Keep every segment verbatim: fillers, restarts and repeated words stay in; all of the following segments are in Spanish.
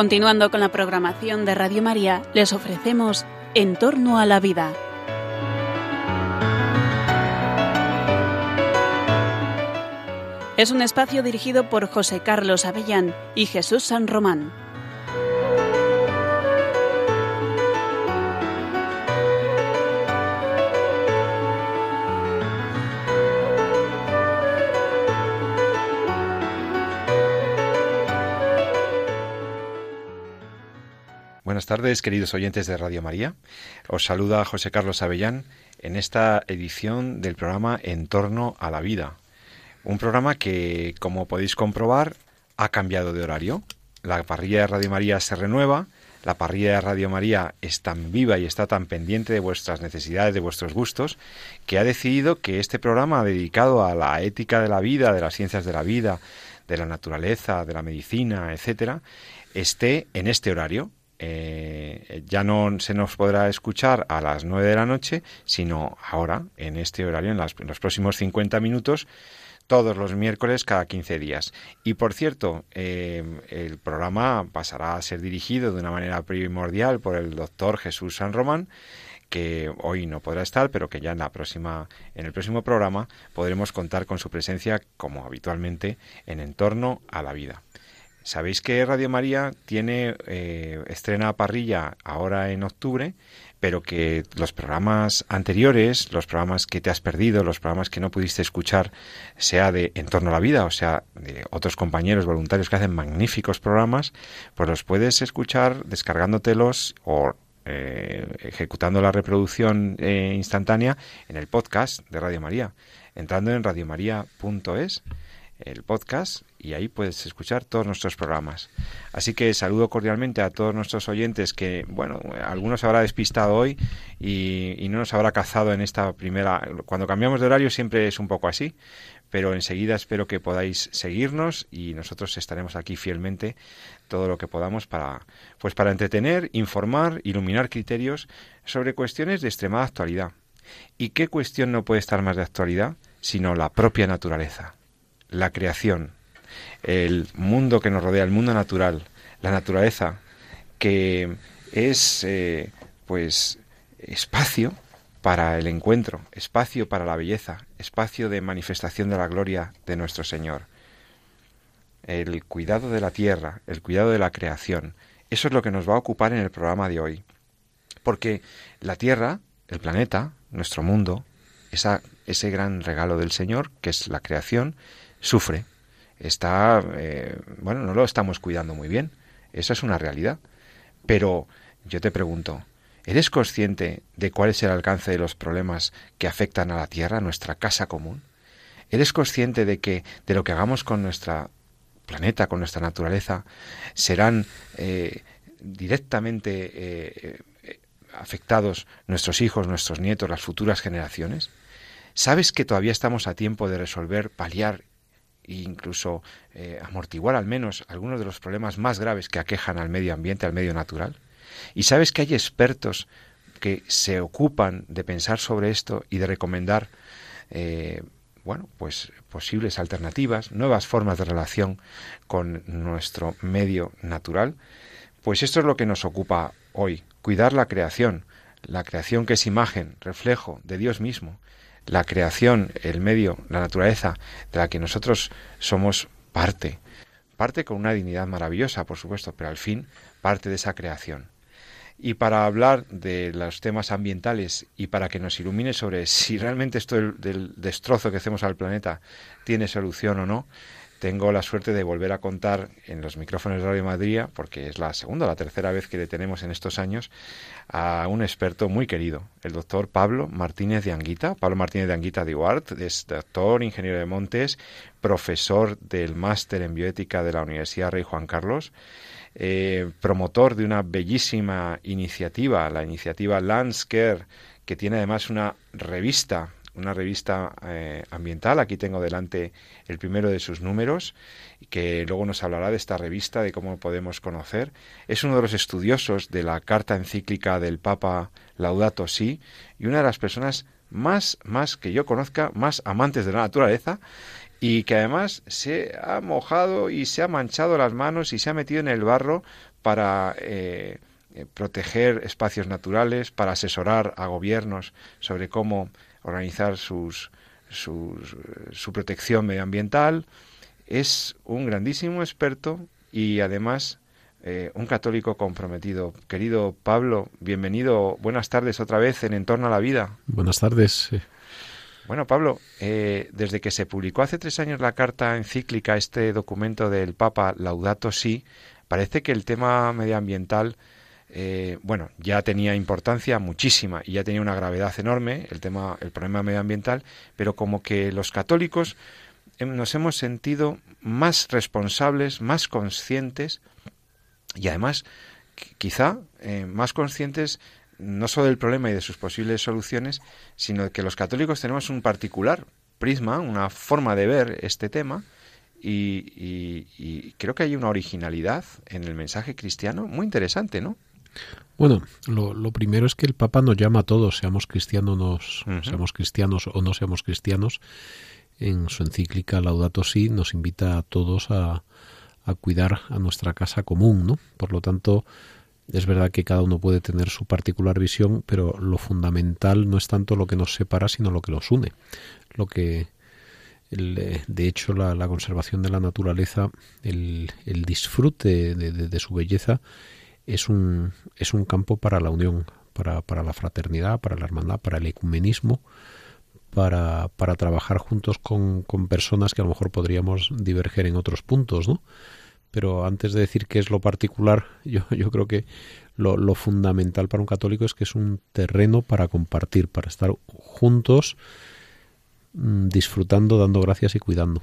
Continuando con la programación de Radio María, les ofrecemos En torno a la vida. Es un espacio dirigido por José Carlos Avellán y Jesús San Román. Buenas tardes, queridos oyentes de Radio María. Os saluda José Carlos Avellán en esta edición del programa En torno a la vida. Un programa que, como podéis comprobar, ha cambiado de horario. La parrilla de Radio María se renueva, la parrilla de Radio María es tan viva y está tan pendiente de vuestras necesidades, de vuestros gustos, que ha decidido que este programa dedicado a la ética de la vida, de las ciencias de la vida, de la naturaleza, de la medicina, etcétera, esté en este horario. Eh, ya no se nos podrá escuchar a las nueve de la noche, sino ahora, en este horario, en, las, en los próximos cincuenta minutos, todos los miércoles cada quince días. Y por cierto, eh, el programa pasará a ser dirigido de una manera primordial por el doctor Jesús San Román, que hoy no podrá estar, pero que ya en la próxima, en el próximo programa podremos contar con su presencia, como habitualmente, en En torno a la vida. Sabéis que Radio María tiene eh, estrena parrilla ahora en octubre, pero que los programas anteriores, los programas que te has perdido, los programas que no pudiste escuchar, sea de En torno a la vida, o sea, de otros compañeros voluntarios que hacen magníficos programas, pues los puedes escuchar descargándotelos o eh, ejecutando la reproducción eh, instantánea en el podcast de Radio María, entrando en radiomaria punto es. El podcast, y ahí puedes escuchar todos nuestros programas. Así que saludo cordialmente a todos nuestros oyentes que, bueno, algunos habrá despistado hoy y, y no nos habrá cazado en esta primera... Cuando cambiamos de horario siempre es un poco así, pero enseguida espero que podáis seguirnos y nosotros estaremos aquí fielmente todo lo que podamos para, pues para entretener, informar, iluminar criterios sobre cuestiones de extremada actualidad. ¿Y qué cuestión no puede estar más de actualidad sino la propia naturaleza? La creación, el mundo que nos rodea, el mundo natural, la naturaleza, que es eh, pues espacio para el encuentro, espacio para la belleza, espacio de manifestación de la gloria de nuestro Señor. El cuidado de la tierra, el cuidado de la creación, eso es lo que nos va a ocupar en el programa de hoy. Porque la tierra, el planeta, nuestro mundo, esa, ese gran regalo del Señor, que es la creación, sufre, está, eh, bueno, no lo estamos cuidando muy bien, esa es una realidad, pero yo te pregunto, ¿eres consciente de cuál es el alcance de los problemas que afectan a la tierra, a nuestra casa común? ¿Eres consciente de que de lo que hagamos con nuestro planeta, con nuestra naturaleza, serán eh, directamente eh, afectados nuestros hijos, nuestros nietos, las futuras generaciones? ¿Sabes que todavía estamos a tiempo de resolver, paliar e incluso eh, amortiguar al menos algunos de los problemas más graves que aquejan al medio ambiente, al medio natural? ¿Y sabes que hay expertos que se ocupan de pensar sobre esto y de recomendar eh, bueno, pues posibles alternativas, nuevas formas de relación con nuestro medio natural? Pues esto es lo que nos ocupa hoy, cuidar la creación, la creación que es imagen, reflejo de Dios mismo. La creación, el medio, la naturaleza, de la que nosotros somos parte. Parte con una dignidad maravillosa, por supuesto, pero al fin parte de esa creación. Y para hablar de los temas ambientales y para que nos ilumine sobre si realmente esto del, del destrozo que hacemos al planeta tiene solución o no, tengo la suerte de volver a contar en los micrófonos de Radio Madrid, porque es la segunda o la tercera vez que le tenemos en estos años, a un experto muy querido, el doctor Pablo Martínez de Anguita. Pablo Martínez de Anguita de Uart es doctor, ingeniero de montes, profesor del máster en bioética de la Universidad Rey Juan Carlos, eh, promotor de una bellísima iniciativa, la iniciativa Landscare, que tiene además una revista una revista eh, ambiental. Aquí tengo delante el primero de sus números, que luego nos hablará de esta revista, de cómo podemos conocer. Es uno de los estudiosos de la carta encíclica del Papa Laudato Si y una de las personas más, más que yo conozca, más amantes de la naturaleza y que además se ha mojado y se ha manchado las manos y se ha metido en el barro para eh, proteger espacios naturales, para asesorar a gobiernos sobre cómo organizar sus, sus, su protección medioambiental. Es un grandísimo experto y además eh, un católico comprometido. Querido Pablo, bienvenido, buenas tardes otra vez en Entorno a la Vida. Buenas tardes. Bueno, Pablo, eh, desde que se publicó hace tres años la carta encíclica, este documento del Papa Laudato Si, parece que el tema medioambiental, eh, bueno, ya tenía importancia muchísima y ya tenía una gravedad enorme, el tema, el problema medioambiental, pero como que los católicos nos hemos sentido más responsables, más conscientes y además, quizá, eh, más conscientes no solo del problema y de sus posibles soluciones, sino que los católicos tenemos un particular prisma, una forma de ver este tema, y, y, y creo que hay una originalidad en el mensaje cristiano muy interesante, ¿no? Bueno, lo, lo primero es que el Papa nos llama a todos, seamos cristianos, nos, uh-huh. seamos cristianos o no seamos cristianos. En su encíclica Laudato Si nos invita a todos a, a cuidar a nuestra casa común, ¿no? Por lo tanto, es verdad que cada uno puede tener su particular visión, pero lo fundamental no es tanto lo que nos separa, sino lo que nos une. Lo que, el, de hecho, la, la conservación de la naturaleza, el, el disfrute de, de, de su belleza, es un, es un campo para la unión, para, para la fraternidad, para la hermandad, para el ecumenismo, para, para trabajar juntos con, con personas que a lo mejor podríamos diverger en otros puntos, ¿no? Pero antes de decir qué es lo particular, yo, yo creo que lo, lo fundamental para un católico es que es un terreno para compartir, para estar juntos, disfrutando, dando gracias y cuidando.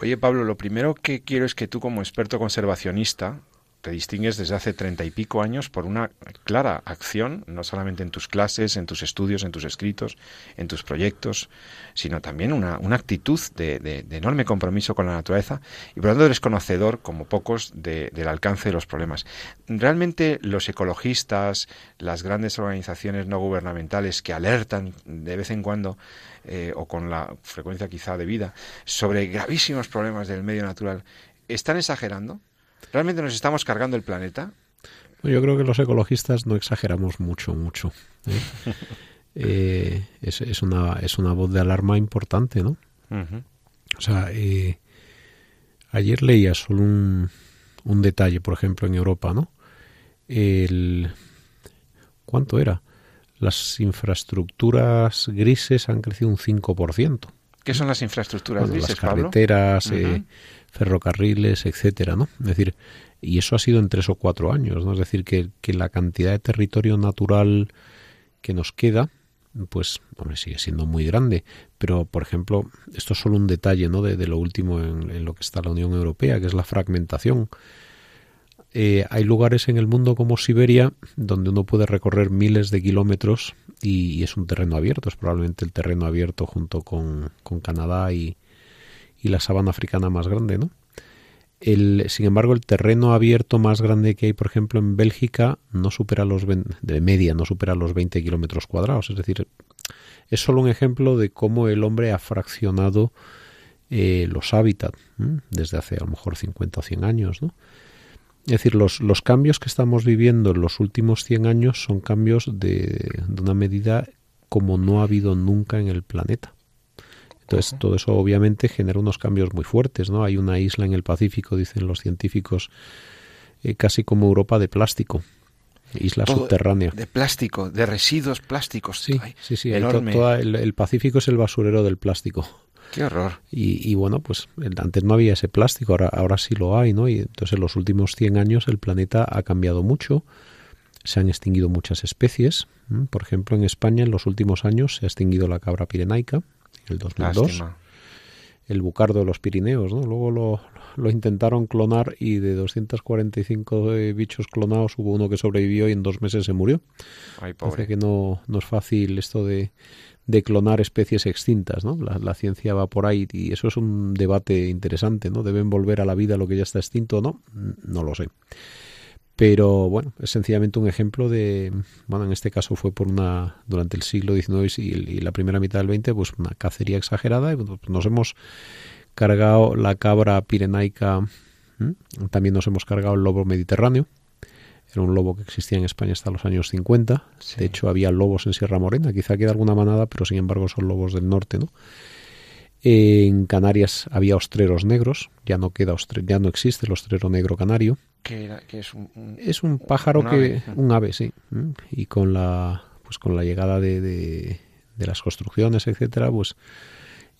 Oye, Pablo, lo primero que quiero es que tú, como experto conservacionista, te distingues desde hace treinta y pico años por una clara acción, no solamente en tus clases, en tus estudios, en tus escritos, en tus proyectos, sino también una, una actitud de, de, de enorme compromiso con la naturaleza y por lo tanto eres conocedor, como pocos, de, del alcance de los problemas. Realmente los ecologistas, las grandes organizaciones no gubernamentales que alertan de vez en cuando eh, o con la frecuencia quizá debida sobre gravísimos problemas del medio natural, ¿están exagerando? ¿Realmente nos estamos cargando el planeta? Yo creo que los ecologistas no exageramos mucho, mucho. ¿eh? eh, es, es, una, es una voz de alarma importante, ¿no? Uh-huh. O sea, eh, ayer leía solo un, un detalle, por ejemplo, en Europa, ¿no? El, ¿Cuánto era? Las infraestructuras grises han crecido un cinco por ciento. ¿Qué son las infraestructuras bueno, grises, las carreteras, Pablo? Eh, uh-huh. ferrocarriles, etcétera, ¿no? Es decir, y eso ha sido en tres o cuatro años, ¿no? Es decir, que, que la cantidad de territorio natural que nos queda, pues, hombre, sigue siendo muy grande. Pero, por ejemplo, esto es solo un detalle, ¿no? De, de lo último en, en lo que está la Unión Europea, que es la fragmentación. Eh, hay lugares en el mundo como Siberia donde uno puede recorrer miles de kilómetros y, y es un terreno abierto. Es probablemente el terreno abierto junto con, con Canadá y, y la sabana africana más grande, ¿no? El, sin embargo, el terreno abierto más grande que hay, por ejemplo, en Bélgica, no supera los de media no supera los veinte kilómetros cuadrados. Es decir, es solo un ejemplo de cómo el hombre ha fraccionado eh, los hábitats, ¿eh? desde hace a lo mejor cincuenta o cien años, ¿no? Es decir, los, los cambios que estamos viviendo en los últimos cien años son cambios de, de una medida como no ha habido nunca en el planeta. Entonces, uh-huh. todo eso obviamente genera unos cambios muy fuertes, ¿no? Hay una isla en el Pacífico, dicen los científicos, eh, casi como Europa de plástico, isla todo subterránea. De plástico, de residuos plásticos. Sí, ay, sí, sí. Enorme. To, toda el, el Pacífico es el basurero del plástico. ¡Qué horror! Y, y bueno, pues antes no había ese plástico, ahora, ahora sí lo hay, ¿no? Y entonces en los últimos cien años el planeta ha cambiado mucho, se han extinguido muchas especies. Por ejemplo, en España en los últimos años se ha extinguido la cabra pirenaica, en el dos mil dos. Lástima. El bucardo de los Pirineos, ¿no? Luego lo, lo intentaron clonar y de doscientos cuarenta y cinco bichos clonados hubo uno que sobrevivió y en dos meses se murió. Ay, pobre. Entonces que no, no es fácil esto de... de clonar especies extintas, ¿no? La, la ciencia va por ahí y eso es un debate interesante, ¿no? ¿Deben volver a la vida lo que ya está extinto o no? No lo sé. Pero, bueno, es sencillamente un ejemplo de... Bueno, en este caso fue por una... Durante el siglo diecinueve y, y la primera mitad del veinte, pues una cacería exagerada y pues, nos hemos cargado la cabra pirenaica, ¿Mm? también nos hemos cargado el lobo mediterráneo. Era un lobo que existía en España hasta los años cincuenta. Sí. De hecho, había lobos en Sierra Morena. Quizá queda alguna manada, pero sin embargo son lobos del norte, ¿no? En Canarias había ostreros negros. Ya no queda ostre, ya no existe el ostrero negro canario. Que, era, que es, un, un, es un pájaro un que... Ave. Un ave, sí. Y con la pues con la llegada de, de, de las construcciones, etcétera, pues...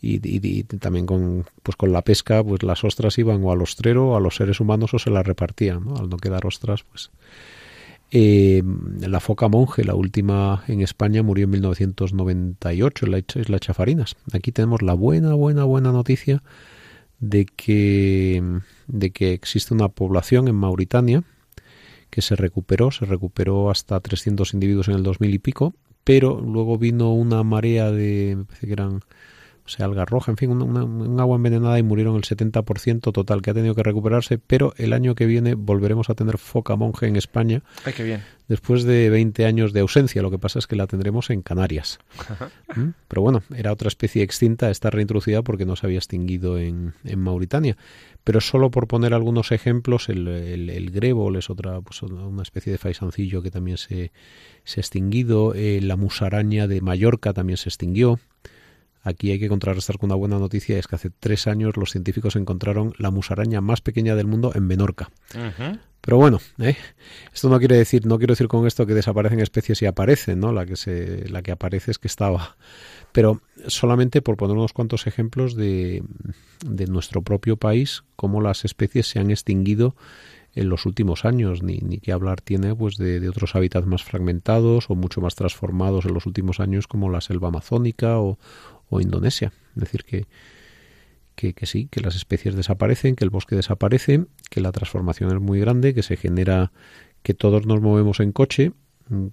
Y, y, y también con pues con la pesca, pues las ostras iban o al ostrero o a los seres humanos o se las repartían, ¿no? Al no quedar ostras, pues eh, la foca monje, la última en España, murió en mil novecientos noventa y ocho en la isla Chafarinas. Aquí tenemos la buena, buena, buena noticia de que de que existe una población en Mauritania que se recuperó, se recuperó hasta trescientos individuos en el dos mil y pico, pero luego vino una marea de, me parece que eran o sea, alga roja, en fin, una, una, un agua envenenada y murieron el setenta por ciento total, que ha tenido que recuperarse, pero el año que viene volveremos a tener foca monje en España. Ay, qué bien. Después de veinte años de ausencia, lo que pasa es que la tendremos en Canarias. ¿Mm? Pero bueno, era otra especie extinta, está reintroducida porque no se había extinguido en, en Mauritania. Pero solo por poner algunos ejemplos, el, el, el grébol es otra, pues una especie de faisancillo que también se, se ha extinguido, eh, la musaraña de Mallorca también se extinguió. Aquí hay que contrarrestar con una buena noticia, es que hace tres años los científicos encontraron la musaraña más pequeña del mundo en Menorca. Uh-huh. Pero bueno, ¿eh? esto no quiere decir, no quiero decir con esto que desaparecen especies y aparecen, ¿no? La que se, la que aparece es que estaba. Pero solamente por poner unos cuantos ejemplos de, de nuestro propio país, cómo las especies se han extinguido en los últimos años, ni, ni que hablar tiene pues de, de otros hábitats más fragmentados o mucho más transformados en los últimos años, como la selva amazónica o o Indonesia. Es decir, que, que, que sí, que las especies desaparecen, que el bosque desaparece, que la transformación es muy grande, que se genera, que todos nos movemos en coche,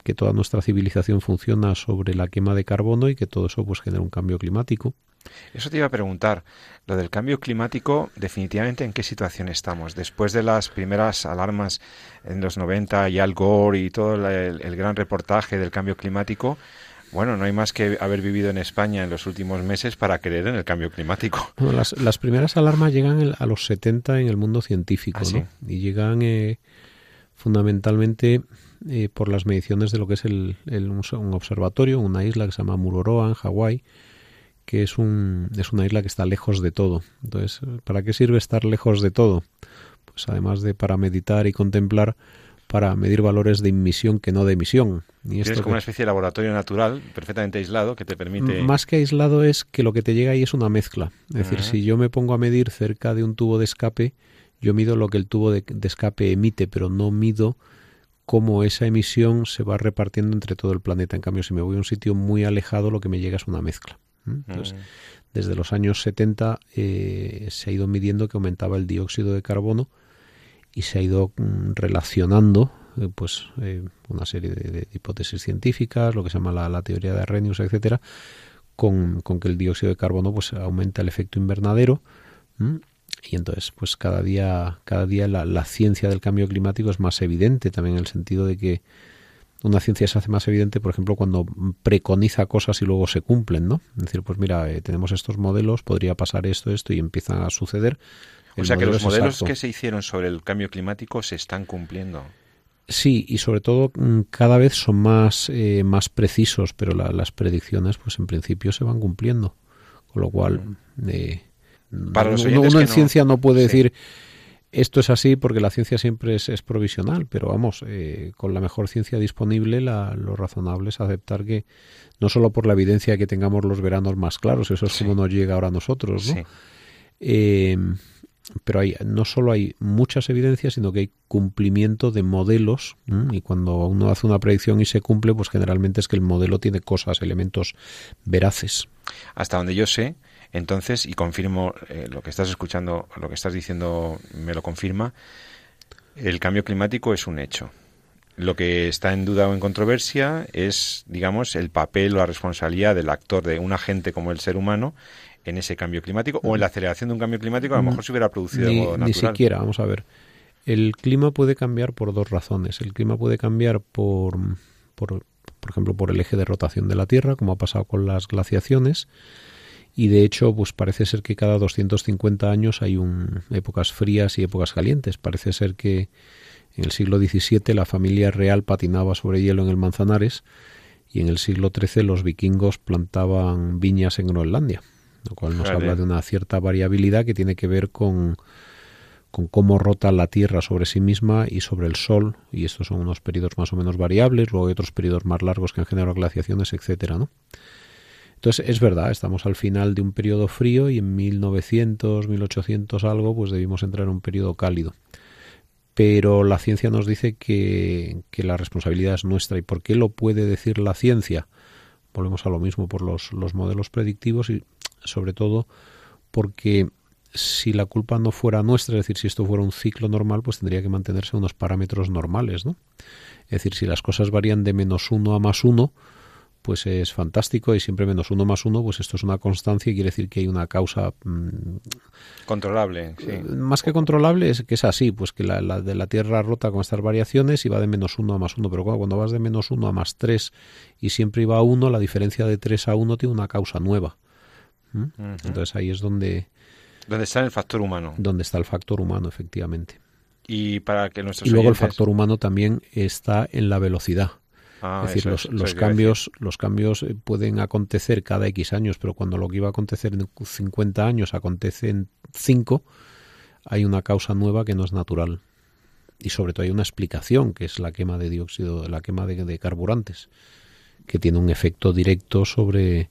que toda nuestra civilización funciona sobre la quema de carbono y que todo eso pues genera un cambio climático. Eso te iba a preguntar, lo del cambio climático, definitivamente, ¿en qué situación estamos? Después de las primeras alarmas en los noventa y Al Gore y todo el, el gran reportaje del cambio climático, bueno, no hay más que haber vivido en España en los últimos meses para creer en el cambio climático. Bueno, las, las primeras alarmas llegan el, a los setenta en el mundo científico, ¿Ah, sí? ¿no? Y llegan eh, fundamentalmente eh, por las mediciones de lo que es el, el, un, un observatorio, una isla que se llama Muroroa, en Hawái, que es, un, es una isla que está lejos de todo. Entonces, ¿para qué sirve estar lejos de todo? Pues además de para meditar y contemplar, para medir valores de inmisión que no de emisión. Y esto es como que... una especie de laboratorio natural, perfectamente aislado, que te permite... Más que aislado es que lo que te llega ahí es una mezcla. Es uh-huh. decir, si yo me pongo a medir cerca de un tubo de escape, yo mido lo que el tubo de, de escape emite, pero no mido cómo esa emisión se va repartiendo entre todo el planeta. En cambio, si me voy a un sitio muy alejado, lo que me llega es una mezcla. Entonces, uh-huh. desde los años setenta eh, se ha ido midiendo que aumentaba el dióxido de carbono y se ha ido relacionando pues eh, una serie de, de hipótesis científicas, lo que se llama la, la teoría de Arrhenius, etcétera, con, con que el dióxido de carbono pues aumenta el efecto invernadero, ¿m? y entonces pues cada día cada día la, la ciencia del cambio climático es más evidente, también en el sentido de que una ciencia se hace más evidente, por ejemplo, cuando preconiza cosas y luego se cumplen, ¿no? Es decir, pues mira, eh, tenemos estos modelos, podría pasar esto, esto, y empiezan a suceder. El o sea que los modelos exacto. que se hicieron sobre el cambio climático se están cumpliendo. Sí, y sobre todo cada vez son más, eh, más precisos, pero la, las predicciones pues en principio se van cumpliendo. Con lo cual, eh, Para no, los uno, uno en no, ciencia no puede sí. decir esto es así porque la ciencia siempre es, es provisional, pero vamos, eh, con la mejor ciencia disponible la, lo razonable es aceptar que no solo por la evidencia que tengamos los veranos más claros, eso es sí. como nos llega ahora a nosotros, ¿no? Sí. Eh, Pero hay, no solo hay muchas evidencias, sino que hay cumplimiento de modelos, ¿m? y cuando uno hace una predicción y se cumple, pues generalmente es que el modelo tiene cosas, elementos veraces. Hasta donde yo sé, entonces, y confirmo eh, lo que estás escuchando, lo que estás diciendo me lo confirma, el cambio climático es un hecho. Lo que está en duda o en controversia es, digamos, el papel o la responsabilidad del actor, de un agente como el ser humano, en ese cambio climático o en la aceleración de un cambio climático, a lo mejor se hubiera producido ni, de modo natural. Ni siquiera, vamos a ver. El clima puede cambiar por dos razones. El clima puede cambiar por, por, por ejemplo, por el eje de rotación de la Tierra, como ha pasado con las glaciaciones, y de hecho pues parece ser que cada doscientos cincuenta años hay un, épocas frías y épocas calientes. Parece ser que en el siglo diecisiete la familia real patinaba sobre hielo en el Manzanares y en el siglo trece los vikingos plantaban viñas en Groenlandia, lo cual nos Joder. habla de una cierta variabilidad que tiene que ver con, con cómo rota la Tierra sobre sí misma y sobre el Sol, y estos son unos periodos más o menos variables, luego hay otros periodos más largos que han generado glaciaciones, etcétera, ¿no? Entonces, es verdad, estamos al final de un periodo frío y en mil novecientos, mil ochocientos algo, pues debimos entrar en un periodo cálido. Pero la ciencia nos dice que, que la responsabilidad es nuestra. ¿Y por qué lo puede decir la ciencia? Volvemos a lo mismo por los, los modelos predictivos y sobre todo porque si la culpa no fuera nuestra, es decir, si esto fuera un ciclo normal, pues tendría que mantenerse unos parámetros normales, ¿no? Es decir, si las cosas varían de menos uno a más uno, pues es fantástico, y siempre menos uno más uno, pues esto es una constancia y quiere decir que hay una causa mmm, controlable, sí. Más que controlable es que es así, pues que la, la de la Tierra rota con estas variaciones y va de menos uno a más uno, pero cuando, cuando vas de menos uno a más tres y siempre iba a uno, la diferencia de tres a uno tiene una causa nueva. ¿Mm? Uh-huh. Entonces ahí es donde... Donde está el factor humano. Donde está el factor humano, efectivamente. Y, para que nuestros y luego oyentes... el factor humano también está en la velocidad. Ah, es decir, los, es, los, cambios, los cambios pueden acontecer cada X años, pero cuando lo que iba a acontecer en cincuenta años acontece en cinco, hay una causa nueva que no es natural. Y sobre todo hay una explicación, que es la quema de dióxido, la quema de, de carburantes, que tiene un efecto directo sobre,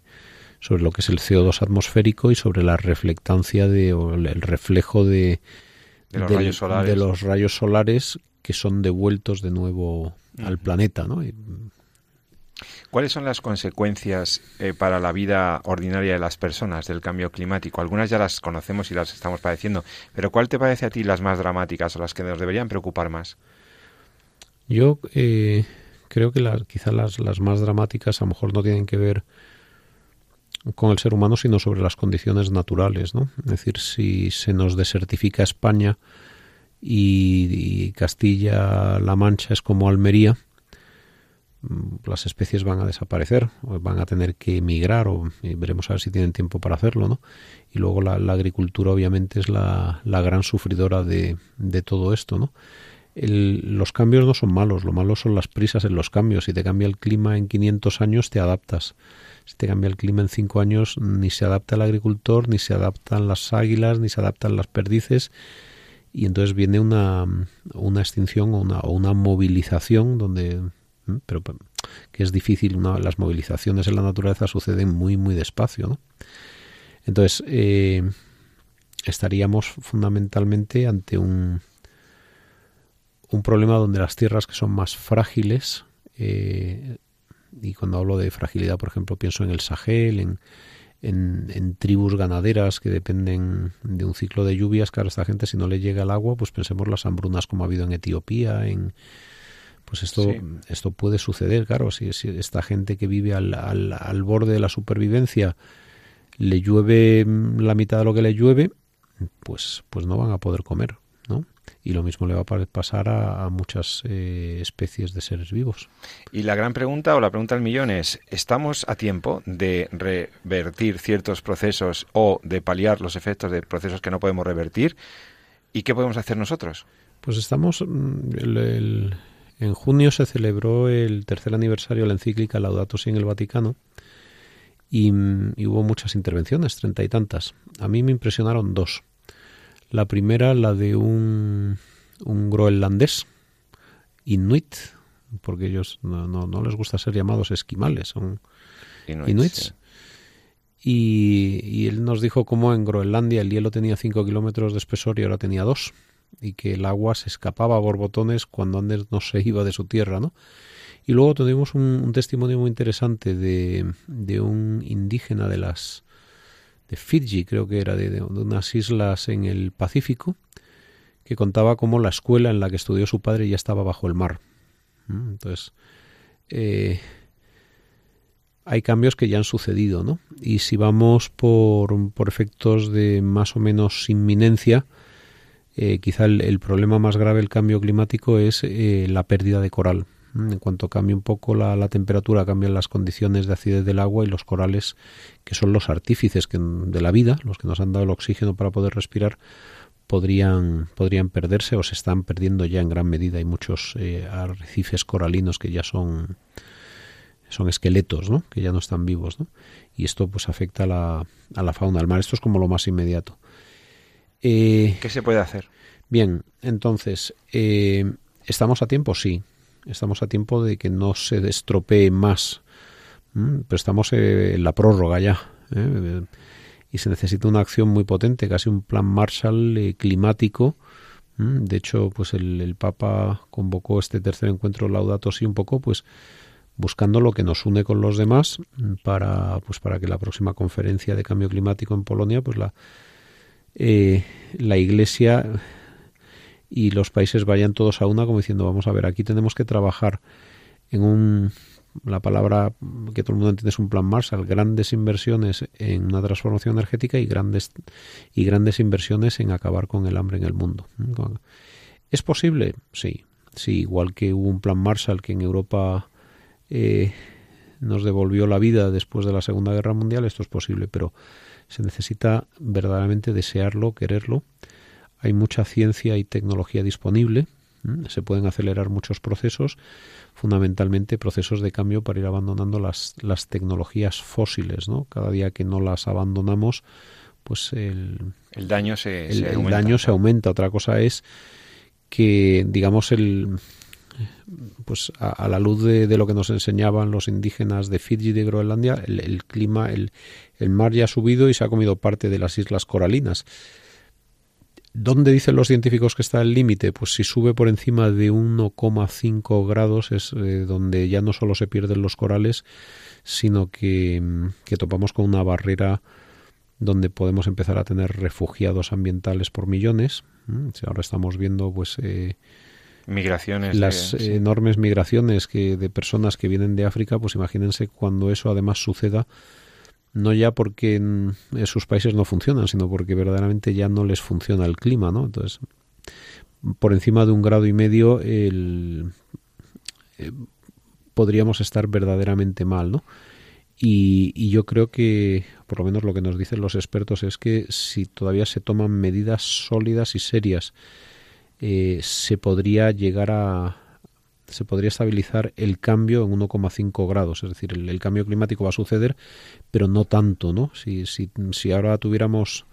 sobre lo que es el C O dos atmosférico y sobre la reflectancia de, o el reflejo de, de, los, del, rayos solares. de los rayos solares que son devueltos de nuevo al planeta, ¿no? ¿Cuáles son las consecuencias eh, para la vida ordinaria de las personas del cambio climático? Algunas ya las conocemos y las estamos padeciendo, pero ¿cuál te parece a ti las más dramáticas o las que nos deberían preocupar más? Yo eh, creo que las, quizá las, las más dramáticas a lo mejor no tienen que ver con el ser humano, sino sobre las condiciones naturales, ¿no? Es decir, si se nos desertifica España y Castilla-La Mancha es como Almería, las especies van a desaparecer, van a tener que emigrar, o veremos a ver si tienen tiempo para hacerlo, ¿no? Y luego la, la agricultura obviamente es la, la gran sufridora de, de todo esto, ¿no? El, los cambios no son malos, lo malo son las prisas en los cambios. Si te cambia el clima en quinientos años te adaptas, si te cambia el clima en cinco años ni se adapta el agricultor, ni se adaptan las águilas, ni se adaptan las perdices. Y entonces viene una, una extinción o una, o una movilización donde, pero que es difícil, una, las movilizaciones en la naturaleza suceden muy, muy despacio, ¿no? Entonces, eh, estaríamos fundamentalmente ante un, un problema donde las tierras que son más frágiles, eh, y cuando hablo de fragilidad, por ejemplo, pienso en el Sahel, en... En, en tribus ganaderas que dependen de un ciclo de lluvias. Claro, esta gente si no le llega el agua, pues pensemos las hambrunas como ha habido en Etiopía, en pues esto sí. esto puede suceder, claro, si, si esta gente que vive al, al, al borde de la supervivencia le llueve la mitad de lo que le llueve, pues, pues no van a poder comer, ¿no? Y lo mismo le va a pasar a, a muchas eh, especies de seres vivos. Y la gran pregunta, o la pregunta del millón es, ¿estamos a tiempo de revertir ciertos procesos o de paliar los efectos de procesos que no podemos revertir? ¿Y qué podemos hacer nosotros? Pues estamos... El, el, en junio se celebró el tercer aniversario de la encíclica Laudato Si en el Vaticano y, y hubo muchas intervenciones, treinta y tantas. A mí me impresionaron dos. La primera, la de un, un groenlandés, inuit, porque ellos no, no, no les gusta ser llamados esquimales, son inuits. inuits. Sí. Y, y él nos dijo cómo en Groenlandia el hielo tenía cinco kilómetros de espesor y ahora tenía dos, y que el agua se escapaba a borbotones cuando antes no se iba de su tierra, ¿no? Y luego tuvimos un, un testimonio muy interesante de, de un indígena de las... de Fiji, creo que era, de, de unas islas en el Pacífico, que contaba cómo la escuela en la que estudió su padre ya estaba bajo el mar. Entonces, eh, hay cambios que ya han sucedido, ¿no? Y si vamos por, por efectos de más o menos inminencia, eh, quizá el, el problema más grave del cambio climático es eh, la pérdida de coral. En cuanto cambie un poco la, la temperatura, cambian las condiciones de acidez del agua y los corales, que son los artífices que, de la vida, los que nos han dado el oxígeno para poder respirar, podrían podrían perderse o se están perdiendo ya en gran medida. Hay muchos eh, arrecifes coralinos que ya son son esqueletos, ¿no? Que ya no están vivos, ¿no? Y esto pues afecta a la, a la fauna del mar. Esto es como lo más inmediato. Eh, ¿Qué se puede hacer? Bien, entonces, eh, ¿estamos a tiempo? Sí. Estamos a tiempo de que no se estropee más. ¿Mm? Pero estamos eh, en la prórroga ya, ¿eh? Y se necesita una acción muy potente, casi un plan Marshall eh, climático. ¿Mm? De hecho, pues el, el Papa convocó este tercer encuentro Laudato Si un poco, pues buscando lo que nos une con los demás para, pues para que la próxima conferencia de cambio climático en Polonia, pues la, eh, la Iglesia y los países vayan todos a una, como diciendo, vamos a ver, aquí tenemos que trabajar en un, la palabra que todo el mundo entiende es un plan Marshall, grandes inversiones en una transformación energética y grandes, y grandes inversiones en acabar con el hambre en el mundo. ¿Es posible? Sí, sí, igual que hubo un plan Marshall que en Europa eh, nos devolvió la vida después de la Segunda Guerra Mundial, esto es posible, pero se necesita verdaderamente desearlo, quererlo. Hay mucha ciencia y tecnología disponible, ¿m? Se pueden acelerar muchos procesos, fundamentalmente procesos de cambio para ir abandonando las, las tecnologías fósiles, ¿no? Cada día que no las abandonamos, pues el, el daño se, el, se el aumenta. daño se aumenta. Otra cosa es que, digamos, el pues a, a la luz de, de lo que nos enseñaban los indígenas de Fiji y de Groenlandia, el, el clima, el, el mar ya ha subido y se ha comido parte de las islas coralinas. ¿Dónde dicen los científicos que está el límite? Pues si sube por encima de uno coma cinco grados es eh, donde ya no solo se pierden los corales, sino que, que topamos con una barrera donde podemos empezar a tener refugiados ambientales por millones. Si ahora estamos viendo pues eh, migraciones, las de, sí. enormes migraciones que de personas que vienen de África, pues imagínense cuando eso además suceda. No ya porque en sus países no funcionan, sino porque verdaderamente ya no les funciona el clima, ¿no? Entonces, por encima de un grado y medio el, eh, podríamos estar verdaderamente mal, ¿no? Y, y yo creo que, por lo menos lo que nos dicen los expertos, es que si todavía se toman medidas sólidas y serias, eh, se podría llegar a... se podría estabilizar el cambio en uno coma cinco grados, es decir, el, el cambio climático va a suceder, pero no tanto, ¿no? Si, si, si ahora tuviéramos,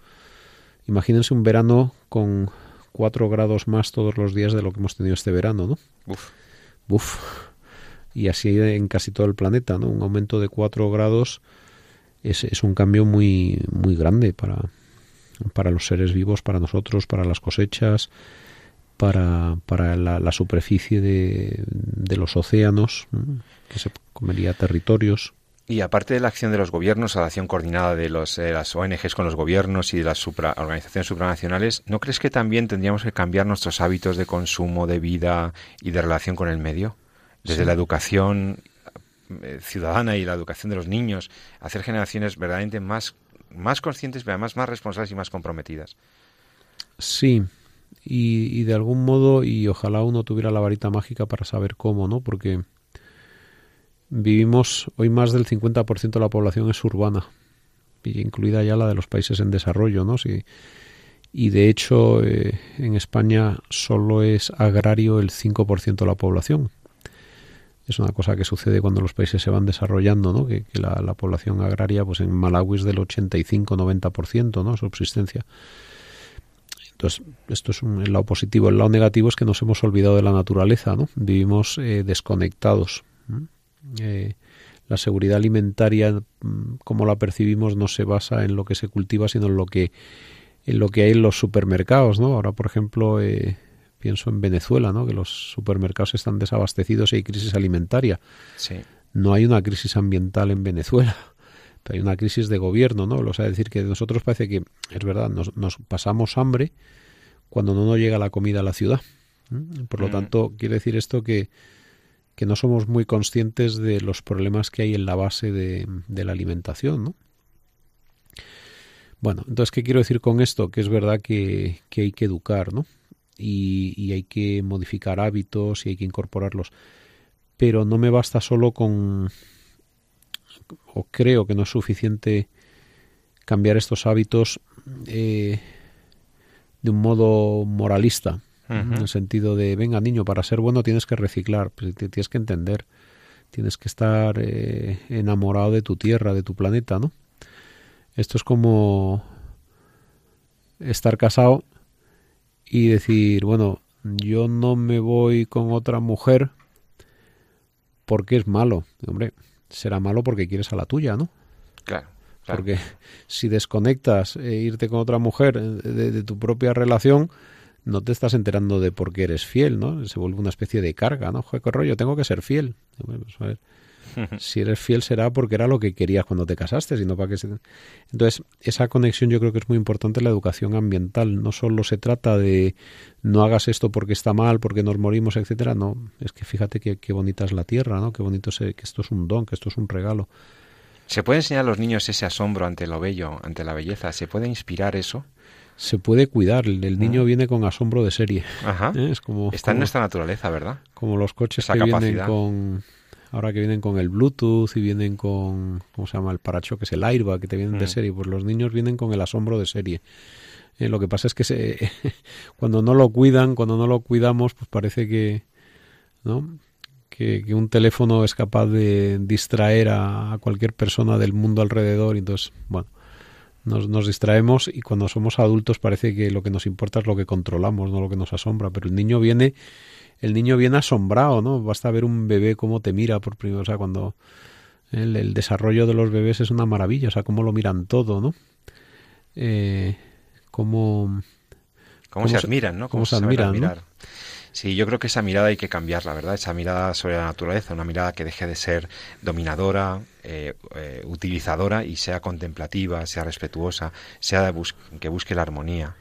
imagínense un verano con cuatro grados más todos los días de lo que hemos tenido este verano, ¿no? Uf. Uf. Y así en casi todo el planeta, ¿no? Un aumento de cuatro grados es, es un cambio muy, muy grande para, para los seres vivos, para nosotros, para las cosechas, para, para la, la superficie de, de los océanos, ¿no? Que se comería territorios. Y aparte de la acción de los gobiernos, a la acción coordinada de, los, de las O N Ges con los gobiernos y de las supra, organizaciones supranacionales, ¿no crees que también tendríamos que cambiar nuestros hábitos de consumo, de vida y de relación con el medio? Desde sí. la educación ciudadana y la educación de los niños, hacer generaciones verdaderamente más, más conscientes, pero además más responsables y más comprometidas. Sí. Y, y de algún modo, y ojalá uno tuviera la varita mágica para saber cómo, ¿no? Porque vivimos, hoy más del cincuenta por ciento de la población es urbana, incluida ya la de los países en desarrollo, ¿no? Sí, y de hecho, eh, en España solo es agrario el cinco por ciento de la población. Es una cosa que sucede cuando los países se van desarrollando, ¿no? Que, que la, la población agraria, pues en Malawi es del ochenta y cinco noventa por ciento, ¿no? Subsistencia. Entonces, esto es un, el lado positivo. El lado negativo es que nos hemos olvidado de la naturaleza, ¿no? Vivimos eh, desconectados. Eh, la seguridad alimentaria, como la percibimos, no se basa en lo que se cultiva, sino en lo que, en lo que hay en los supermercados, ¿no? Ahora, por ejemplo, eh, pienso en Venezuela, ¿no? Que los supermercados están desabastecidos y hay crisis alimentaria. Sí. No hay una crisis ambiental en Venezuela. Pero hay una crisis de gobierno, ¿no? O sea, decir que nosotros parece que, es verdad, nos, nos pasamos hambre cuando no nos llega la comida a la ciudad. Por lo mm. tanto, quiere decir esto que, que no somos muy conscientes de los problemas que hay en la base de, de la alimentación, ¿no? Bueno, entonces, ¿qué quiero decir con esto? Que es verdad que, que hay que educar, ¿no? Y, y hay que modificar hábitos y hay que incorporarlos. pero no me basta solo con, o creo que no es suficiente cambiar estos hábitos eh, de un modo moralista, uh-huh. en el sentido de, venga niño, para ser bueno tienes que reciclar, pues, tienes que entender, tienes que estar eh, enamorado de tu tierra, de tu planeta, ¿no? Esto es como estar casado y decir, bueno, yo no me voy con otra mujer porque es malo. Hombre, será malo porque quieres a la tuya, ¿no? Claro. claro. Porque si desconectas e irte con otra mujer de, de tu propia relación, no te estás enterando de por qué eres fiel, ¿no? Se vuelve una especie de carga, ¿no? Joder, qué rollo, tengo que ser fiel. Bueno, pues, a ver. Si eres fiel será porque era lo que querías cuando te casaste, sino para que se... Entonces, esa conexión yo creo que es muy importante en la educación ambiental. No solo se trata de no hagas esto porque está mal, porque nos morimos, etcétera. No, es que fíjate que, que bonita es la tierra, ¿no? Qué bonito se, que esto es un don, que esto es un regalo. ¿Se puede enseñar a los niños ese asombro ante lo bello, ante la belleza? ¿Se puede inspirar eso? Se puede cuidar. El niño mm. viene con asombro de serie. Ajá. ¿Eh? Es como, está como, en nuestra naturaleza, ¿verdad? Como los coches esa que capacidad. Vienen con... Ahora que vienen con el Bluetooth y vienen con, ¿cómo se llama? El parachoques, el airbag, que te vienen de serie. Pues los niños vienen con el asombro de serie. Eh, lo que pasa es que se, cuando no lo cuidan, cuando no lo cuidamos, pues parece que, ¿no? que, que un teléfono es capaz de distraer a, a cualquier persona del mundo alrededor. Y entonces, bueno, nos, nos distraemos y cuando somos adultos parece que lo que nos importa es lo que controlamos, no lo que nos asombra. Pero el niño viene... El niño viene asombrado, ¿no? Basta ver un bebé cómo te mira por primera vez. O sea, cuando el, el desarrollo de los bebés es una maravilla, o sea, cómo lo miran todo, ¿no? Eh, cómo, cómo... Cómo se admiran, ¿no? Cómo, cómo se, se admiran, admirar. ¿no? Sí, yo creo que esa mirada hay que cambiarla, ¿verdad? Esa mirada sobre la naturaleza, una mirada que deje de ser dominadora, eh, eh, utilizadora y sea contemplativa, sea respetuosa, sea de bus- que busque la armonía.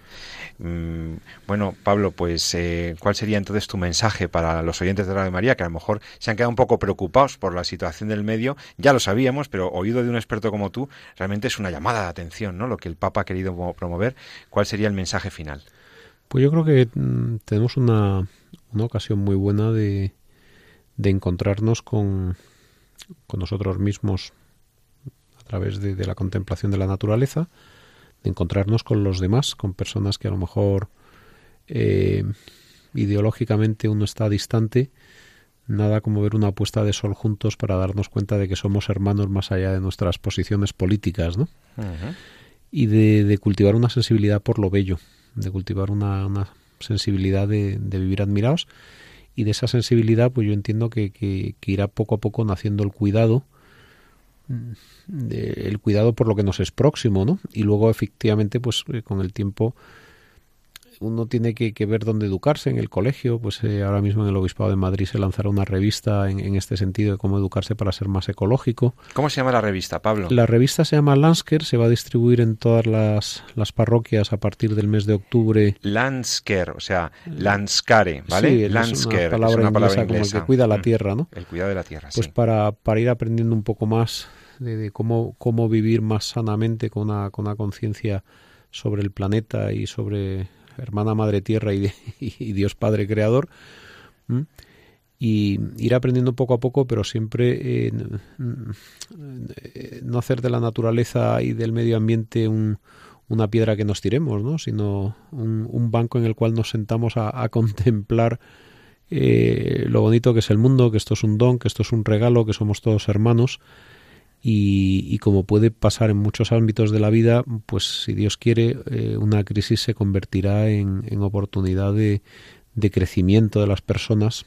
Mm, bueno, Pablo, pues eh, ¿cuál sería entonces tu mensaje para los oyentes de Radio María que a lo mejor se han quedado un poco preocupados por la situación del medio? Ya lo sabíamos, pero oído de un experto como tú, realmente es una llamada de atención, ¿no? Lo que el Papa ha querido promover. ¿Cuál sería el mensaje final? Pues yo creo que mm, tenemos una, una ocasión muy buena de, de encontrarnos con, con nosotros mismos a través de, de la contemplación de la naturaleza, de encontrarnos con los demás, con personas que a lo mejor eh, ideológicamente uno está distante. Nada como ver una puesta de sol juntos para darnos cuenta de que somos hermanos más allá de nuestras posiciones políticas, ¿no? Uh-huh. Y de, de cultivar una sensibilidad por lo bello, de cultivar una, una sensibilidad de, de vivir admirados, y de esa sensibilidad pues yo entiendo que, que, que irá poco a poco naciendo el cuidado de, el cuidado por lo que nos es próximo, ¿no? Y luego efectivamente pues con el tiempo uno tiene que, que ver dónde educarse en el colegio. Pues eh, ahora mismo en el Obispado de Madrid se lanzará una revista en, en este sentido de cómo educarse para ser más ecológico. ¿Cómo se llama la revista, Pablo? La revista se llama Landscare, se va a distribuir en todas las, las parroquias a partir del mes de octubre. Landscare, o sea, Landscare, ¿vale? Sí, Landscare, es una palabra, es una palabra inglesa, inglesa. Como el que cuida la tierra, ¿no? El cuidado de la tierra, pues sí. para, para ir aprendiendo un poco más de, de cómo, cómo vivir más sanamente con una, con una conciencia sobre el planeta y sobre... hermana madre tierra y, y Dios Padre Creador, ¿m? Y ir aprendiendo poco a poco, pero siempre eh, no hacer de la naturaleza y del medio ambiente un, una piedra que nos tiremos, ¿no? Sino un, un banco en el cual nos sentamos a, a contemplar eh, lo bonito que es el mundo, que esto es un don, que esto es un regalo, que somos todos hermanos. Y, y como puede pasar en muchos ámbitos de la vida, pues si Dios quiere, eh, una crisis se convertirá en, en oportunidad de, de crecimiento de las personas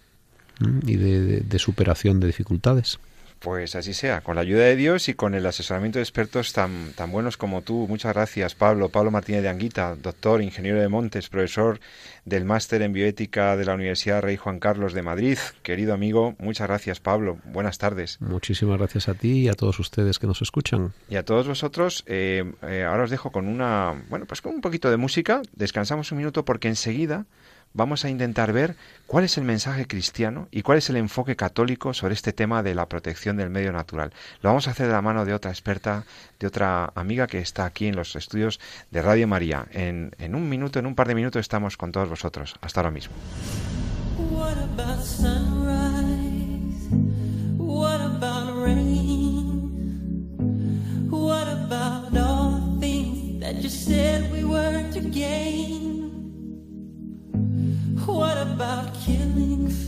y de, de, de superación de dificultades. Pues así sea, con la ayuda de Dios y con el asesoramiento de expertos tan, tan buenos como tú. Muchas gracias, Pablo. Pablo Martínez de Anguita, doctor, ingeniero de Montes, profesor del Máster en Bioética de la Universidad Rey Juan Carlos de Madrid. Querido amigo, muchas gracias, Pablo. Buenas tardes. Muchísimas gracias a ti y a todos ustedes que nos escuchan. Y a todos vosotros, eh, eh, ahora os dejo con una, bueno, pues con un poquito de música. Descansamos un minuto porque enseguida vamos a intentar ver cuál es el mensaje cristiano y cuál es el enfoque católico sobre este tema de la protección del medio natural. Lo vamos a hacer de la mano de otra experta, de otra amiga que está aquí en los estudios de Radio María. En, en un minuto, en un par de minutos estamos con todos vosotros. Hasta ahora mismo.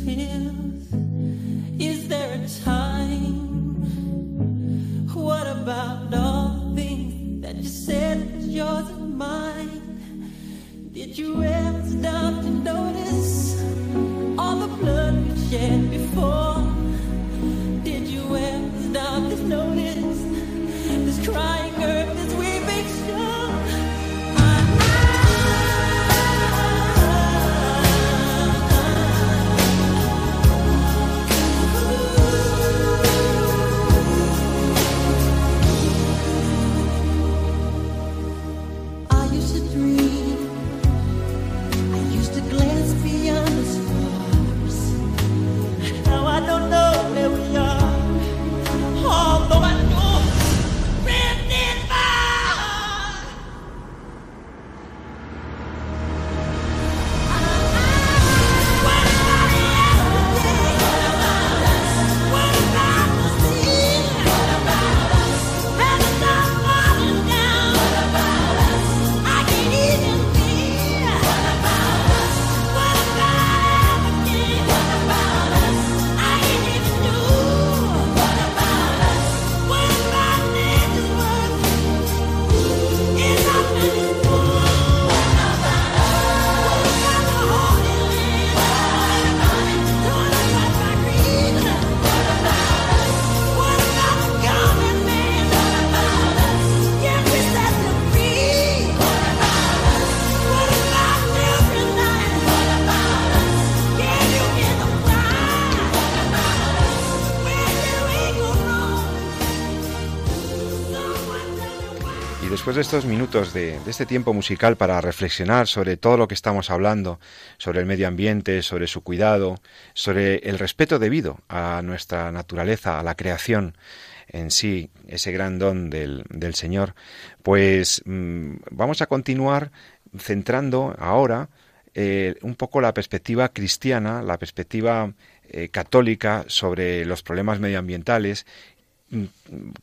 feels? Is there a time? What about all the things that you said was yours and mine? Did you ever stop to notice all the blood we shed before? Did you ever stop to notice this crying earth, this weeping shore? Después de estos minutos de, de este tiempo musical para reflexionar sobre todo lo que estamos hablando, sobre el medio ambiente, sobre su cuidado, sobre el respeto debido a nuestra naturaleza, a la creación en sí, ese gran don del, del Señor, pues mmm, vamos a continuar centrando ahora eh, un poco la perspectiva cristiana, la perspectiva eh, católica sobre los problemas medioambientales,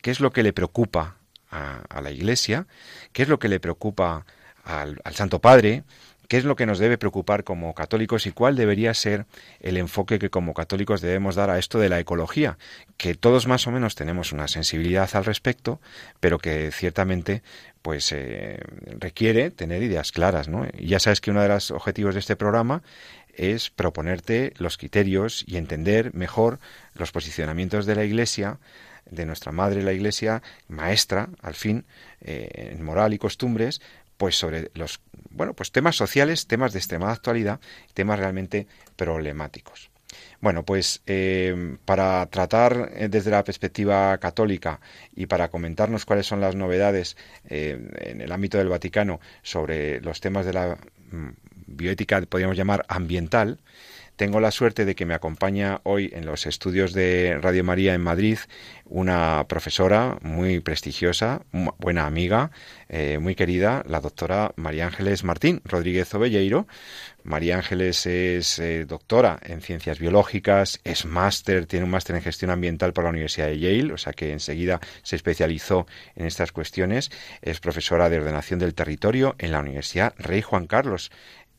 qué es lo que le preocupa A, a la Iglesia, qué es lo que le preocupa al, al Santo Padre, qué es lo que nos debe preocupar como católicos y cuál debería ser el enfoque que como católicos debemos dar a esto de la ecología, que todos más o menos tenemos una sensibilidad al respecto, pero que ciertamente pues eh, requiere tener ideas claras, ¿no? Y ya sabes que uno de los objetivos de este programa es proponerte los criterios y entender mejor los posicionamientos de la Iglesia, de nuestra madre la Iglesia, maestra, al fin, eh, en moral y costumbres, pues sobre los bueno pues temas sociales, temas de extremada actualidad, temas realmente problemáticos. Bueno, pues eh, para tratar eh, desde la perspectiva católica y para comentarnos cuáles son las novedades eh, en el ámbito del Vaticano sobre los temas de la mm, bioética, podríamos llamar ambiental, tengo la suerte de que me acompaña hoy en los estudios de Radio María en Madrid una profesora muy prestigiosa, buena amiga, eh, muy querida, la doctora María Ángeles Martín Rodríguez Obelleiro. María Ángeles es eh, doctora en ciencias biológicas, es máster, tiene un máster en gestión ambiental por la Universidad de Yale, o sea que enseguida se especializó en estas cuestiones. Es profesora de ordenación del territorio en la Universidad Rey Juan Carlos,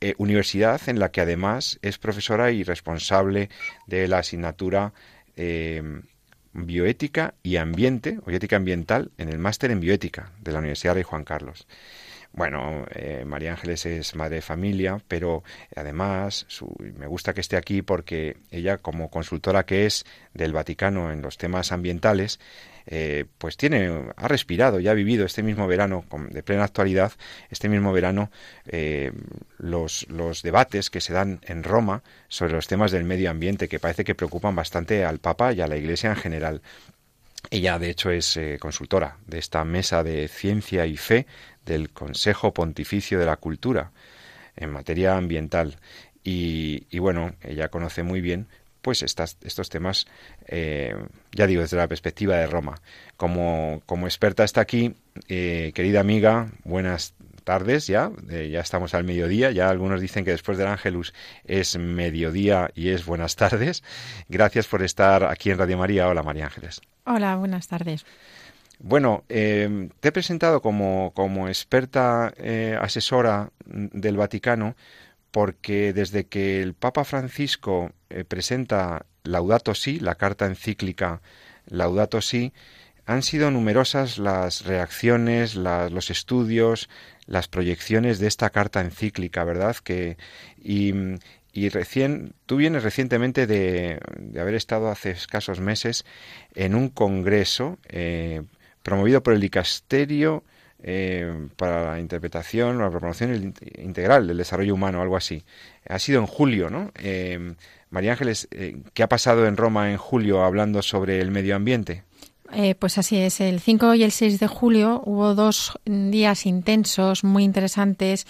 Eh, universidad en la que además es profesora y responsable de la asignatura eh, Bioética y Ambiente, o Ética Ambiental, en el máster en Bioética de la Universidad Rey Juan Carlos. Bueno, eh, María Ángeles es madre de familia, pero además su, me gusta que esté aquí porque ella, como consultora que es del Vaticano en los temas ambientales, Eh, pues tiene, ha respirado y ha vivido este mismo verano, de plena actualidad, este mismo verano, eh, los, los debates que se dan en Roma sobre los temas del medio ambiente, que parece que preocupan bastante al Papa y a la Iglesia en general. Ella, de hecho, es eh, consultora de esta mesa de ciencia y fe del Consejo Pontificio de la Cultura en materia ambiental. Y, y bueno, ella conoce muy bien pues estas, estos temas, eh, ya digo, desde la perspectiva de Roma. Como, como experta está aquí, eh, querida amiga, buenas tardes ya, eh, ya estamos al mediodía, ya algunos dicen que después del Ángelus es mediodía y es buenas tardes. Gracias por estar aquí en Radio María. Hola, María Ángeles. Hola, buenas tardes. Bueno, eh, te he presentado como, como experta eh, asesora del Vaticano, porque desde que el Papa Francisco eh, presenta Laudato Si, la carta encíclica Laudato Si, han sido numerosas las reacciones, las, los estudios, las proyecciones de esta carta encíclica, ¿verdad? Que, y, y recién, tú vienes recientemente de, de haber estado hace escasos meses en un congreso eh, promovido por el Dicasterio eh, para la interpretación o la promoción integral del desarrollo humano, algo así. Ha sido en julio, ¿no? Eh, María Ángeles, eh, ¿qué ha pasado en Roma en julio hablando sobre el medio ambiente? Eh, pues así es, el cinco y el seis de julio hubo dos días intensos, muy interesantes,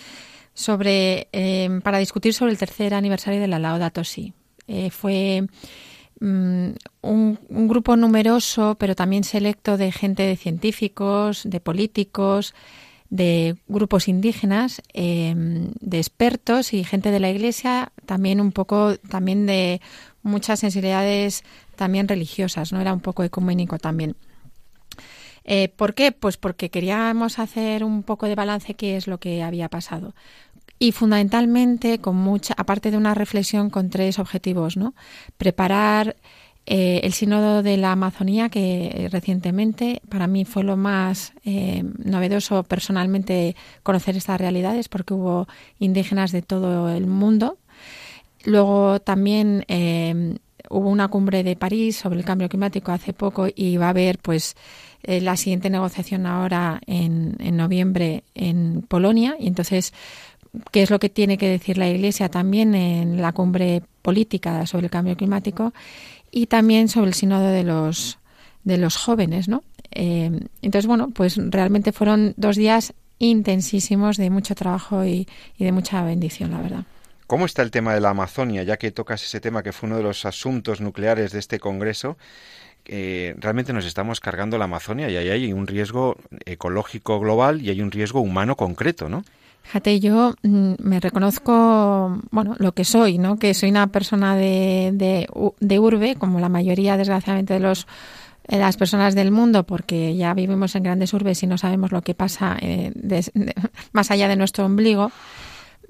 sobre eh, para discutir sobre el tercer aniversario de la Laudato Si. Eh, fue mm, un, un grupo numeroso, pero también selecto, de gente, de científicos, de políticos, de grupos indígenas, eh, de expertos y gente de la Iglesia, también un poco también de muchas sensibilidades también religiosas, ¿no? Era un poco ecuménico también. Eh, ¿Por qué? Pues porque queríamos hacer un poco de balance qué es lo que había pasado. Y fundamentalmente, con mucha, aparte de una reflexión con tres objetivos, ¿no? Preparar eh, el Sínodo de la Amazonía, que eh, recientemente para mí fue lo más eh, novedoso personalmente conocer estas realidades, porque hubo indígenas de todo el mundo. Luego también eh, hubo una cumbre de París sobre el cambio climático hace poco, y va a haber pues eh, la siguiente negociación ahora en, en noviembre en Polonia. Y entonces, ¿qué es lo que tiene que decir la Iglesia también en la cumbre política sobre el cambio climático? Y también sobre el sínodo de los, de los jóvenes, ¿no? Eh, entonces, bueno, pues realmente fueron dos días intensísimos de mucho trabajo y, y de mucha bendición, la verdad. ¿Cómo está el tema de la Amazonia? Ya que tocas ese tema, que fue uno de los asuntos nucleares de este congreso, eh, realmente nos estamos cargando la Amazonia, y ahí hay un riesgo ecológico global y hay un riesgo humano concreto, ¿no? Fíjate, yo me reconozco, bueno, lo que soy, ¿no? Que soy una persona de, de, de urbe, como la mayoría, desgraciadamente, de los las personas del mundo, porque ya vivimos en grandes urbes y no sabemos lo que pasa eh, de, de, más allá de nuestro ombligo.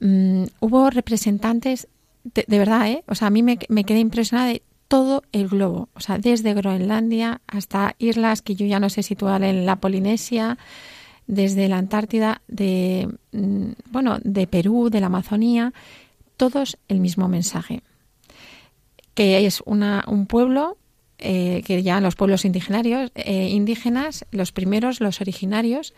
Um, hubo representantes, de, de verdad, ¿eh? O sea, a mí me, me quedé impresionada de todo el globo. O sea, desde Groenlandia hasta islas que yo ya no sé situar en la Polinesia, desde la Antártida, de, bueno, de Perú, de la Amazonía, todos el mismo mensaje. Que es una, un pueblo, eh, que ya los pueblos indigenarios, eh, indígenas, los primeros, los originarios,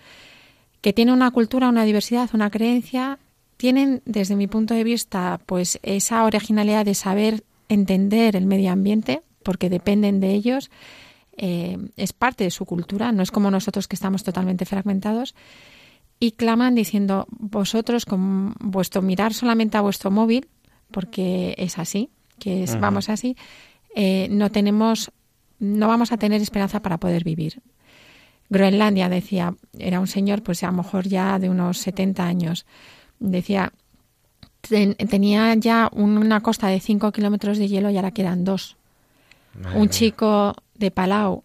que tiene una cultura, una diversidad, una creencia. Tienen, desde mi punto de vista, pues esa originalidad de saber entender el medio ambiente, porque dependen de ellos, eh, es parte de su cultura, no es como nosotros que estamos totalmente fragmentados, y claman diciendo: vosotros con vuestro mirar solamente a vuestro móvil, porque es así, que es, vamos así, eh, no tenemos, no vamos a tener esperanza para poder vivir. Groenlandia, decía, era un señor, pues a lo mejor ya de unos setenta años, decía, ten, tenía ya un, una costa de cinco kilómetros de hielo y ahora quedan dos. Madre un mía. Chico de Palau,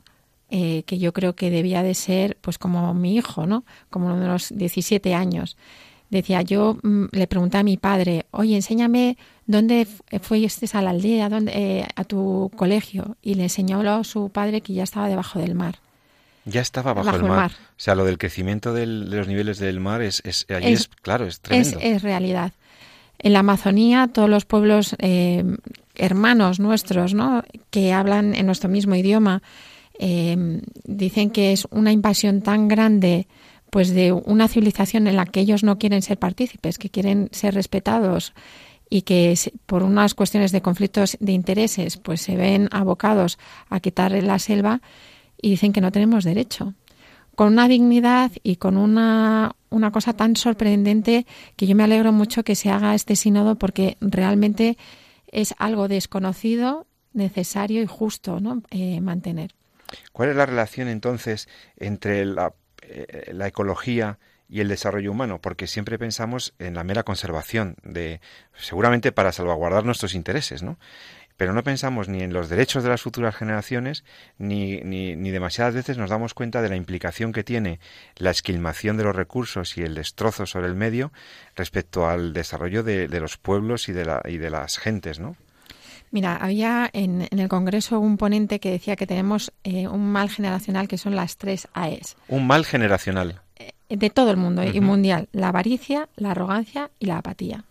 eh, que yo creo que debía de ser pues como mi hijo, ¿no? Como uno de los diecisiete años. Decía, yo mm, le pregunté a mi padre: oye, enséñame dónde fuiste a la aldea, dónde, eh, a tu colegio. Y le enseñó a su padre que ya estaba debajo del mar. Ya estaba bajo, bajo el, mar. el mar. O sea, lo del crecimiento del, de los niveles del mar es, es, ahí es, es claro, es tremendo. Es, es realidad. En la Amazonía, todos los pueblos eh, hermanos nuestros, ¿no? Que hablan en nuestro mismo idioma, eh, dicen que es una invasión tan grande, pues, de una civilización en la que ellos no quieren ser partícipes, que quieren ser respetados, y que por unas cuestiones de conflictos de intereses, pues se ven abocados a quitar la selva. Y dicen que no tenemos derecho, con una dignidad y con una, una cosa tan sorprendente, que yo me alegro mucho que se haga este sínodo, porque realmente es algo desconocido, necesario y justo, ¿no? eh, mantener. ¿Cuál es la relación entonces entre la, eh, la ecología y el desarrollo humano? Porque siempre pensamos en la mera conservación, de seguramente para salvaguardar nuestros intereses, ¿no? pero no pensamos ni en los derechos de las futuras generaciones, ni, ni, ni demasiadas veces nos damos cuenta de la implicación que tiene la esquilmación de los recursos y el destrozo sobre el medio respecto al desarrollo de, de los pueblos y de, la, y de las gentes, ¿no? Mira, había en, en el Congreso un ponente que decía que tenemos eh, un mal generacional que son las tres Aes. Un mal generacional. Eh, de todo el mundo, uh-huh. y mundial. La avaricia, la arrogancia y la apatía.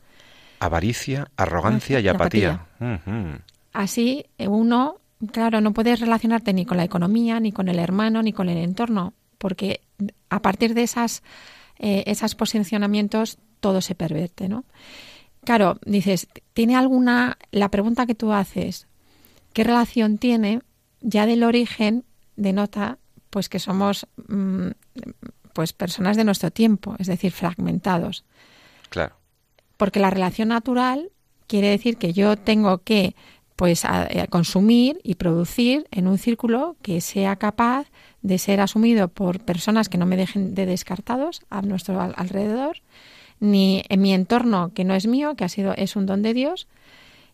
Avaricia, arrogancia y apatía. Y apatía. Uh-huh. Así uno, claro, no puedes relacionarte ni con la economía, ni con el hermano, ni con el entorno, porque a partir de esas, eh, esos posicionamientos todo se pervierte, ¿no? Claro, dices, ¿tiene alguna, la pregunta que tú haces, qué relación tiene? Ya del origen denota pues que somos mmm, pues personas de nuestro tiempo, es decir, fragmentados. Claro. Porque la relación natural quiere decir que yo tengo que pues a, a consumir y producir en un círculo que sea capaz de ser asumido por personas que no me dejen de descartados a nuestro al, alrededor, ni en mi entorno que no es mío, que ha sido es un don de Dios,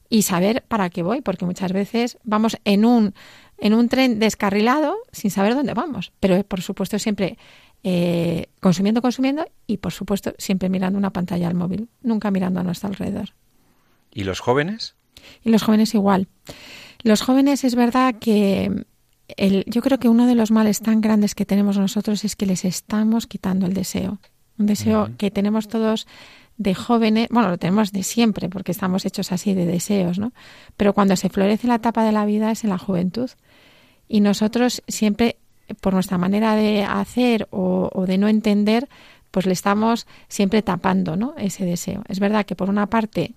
y saber para qué voy, porque muchas veces vamos en un en un tren descarrilado sin saber dónde vamos, pero por supuesto siempre eh, consumiendo, consumiendo y por supuesto siempre mirando una pantalla al móvil, nunca mirando a nuestro alrededor. ¿Y los jóvenes? Y los jóvenes igual. Los jóvenes es verdad que el, yo creo que uno de los males tan grandes que tenemos nosotros es que les estamos quitando el deseo. Un deseo que tenemos todos de jóvenes, bueno, lo tenemos de siempre porque estamos hechos así de deseos, ¿no? Pero cuando se florece la etapa de la vida es en la juventud y nosotros siempre, por nuestra manera de hacer o, o de no entender, pues le estamos siempre tapando, ¿no? Ese deseo. Es verdad que por una parte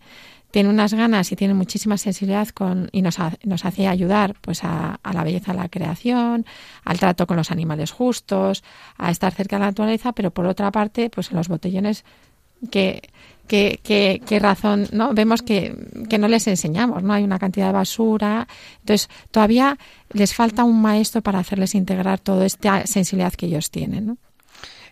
tiene unas ganas y tiene muchísima sensibilidad con, y nos, ha, nos hace ayudar pues a, a la belleza de la creación, al trato con los animales justos, a estar cerca de la naturaleza, pero por otra parte, pues en los botellones, ¿qué, qué, qué, qué razón, ¿no? Vemos que, que no les enseñamos, ¿no? Hay una cantidad de basura. Entonces, todavía les falta un maestro para hacerles integrar toda esta sensibilidad que ellos tienen, ¿no?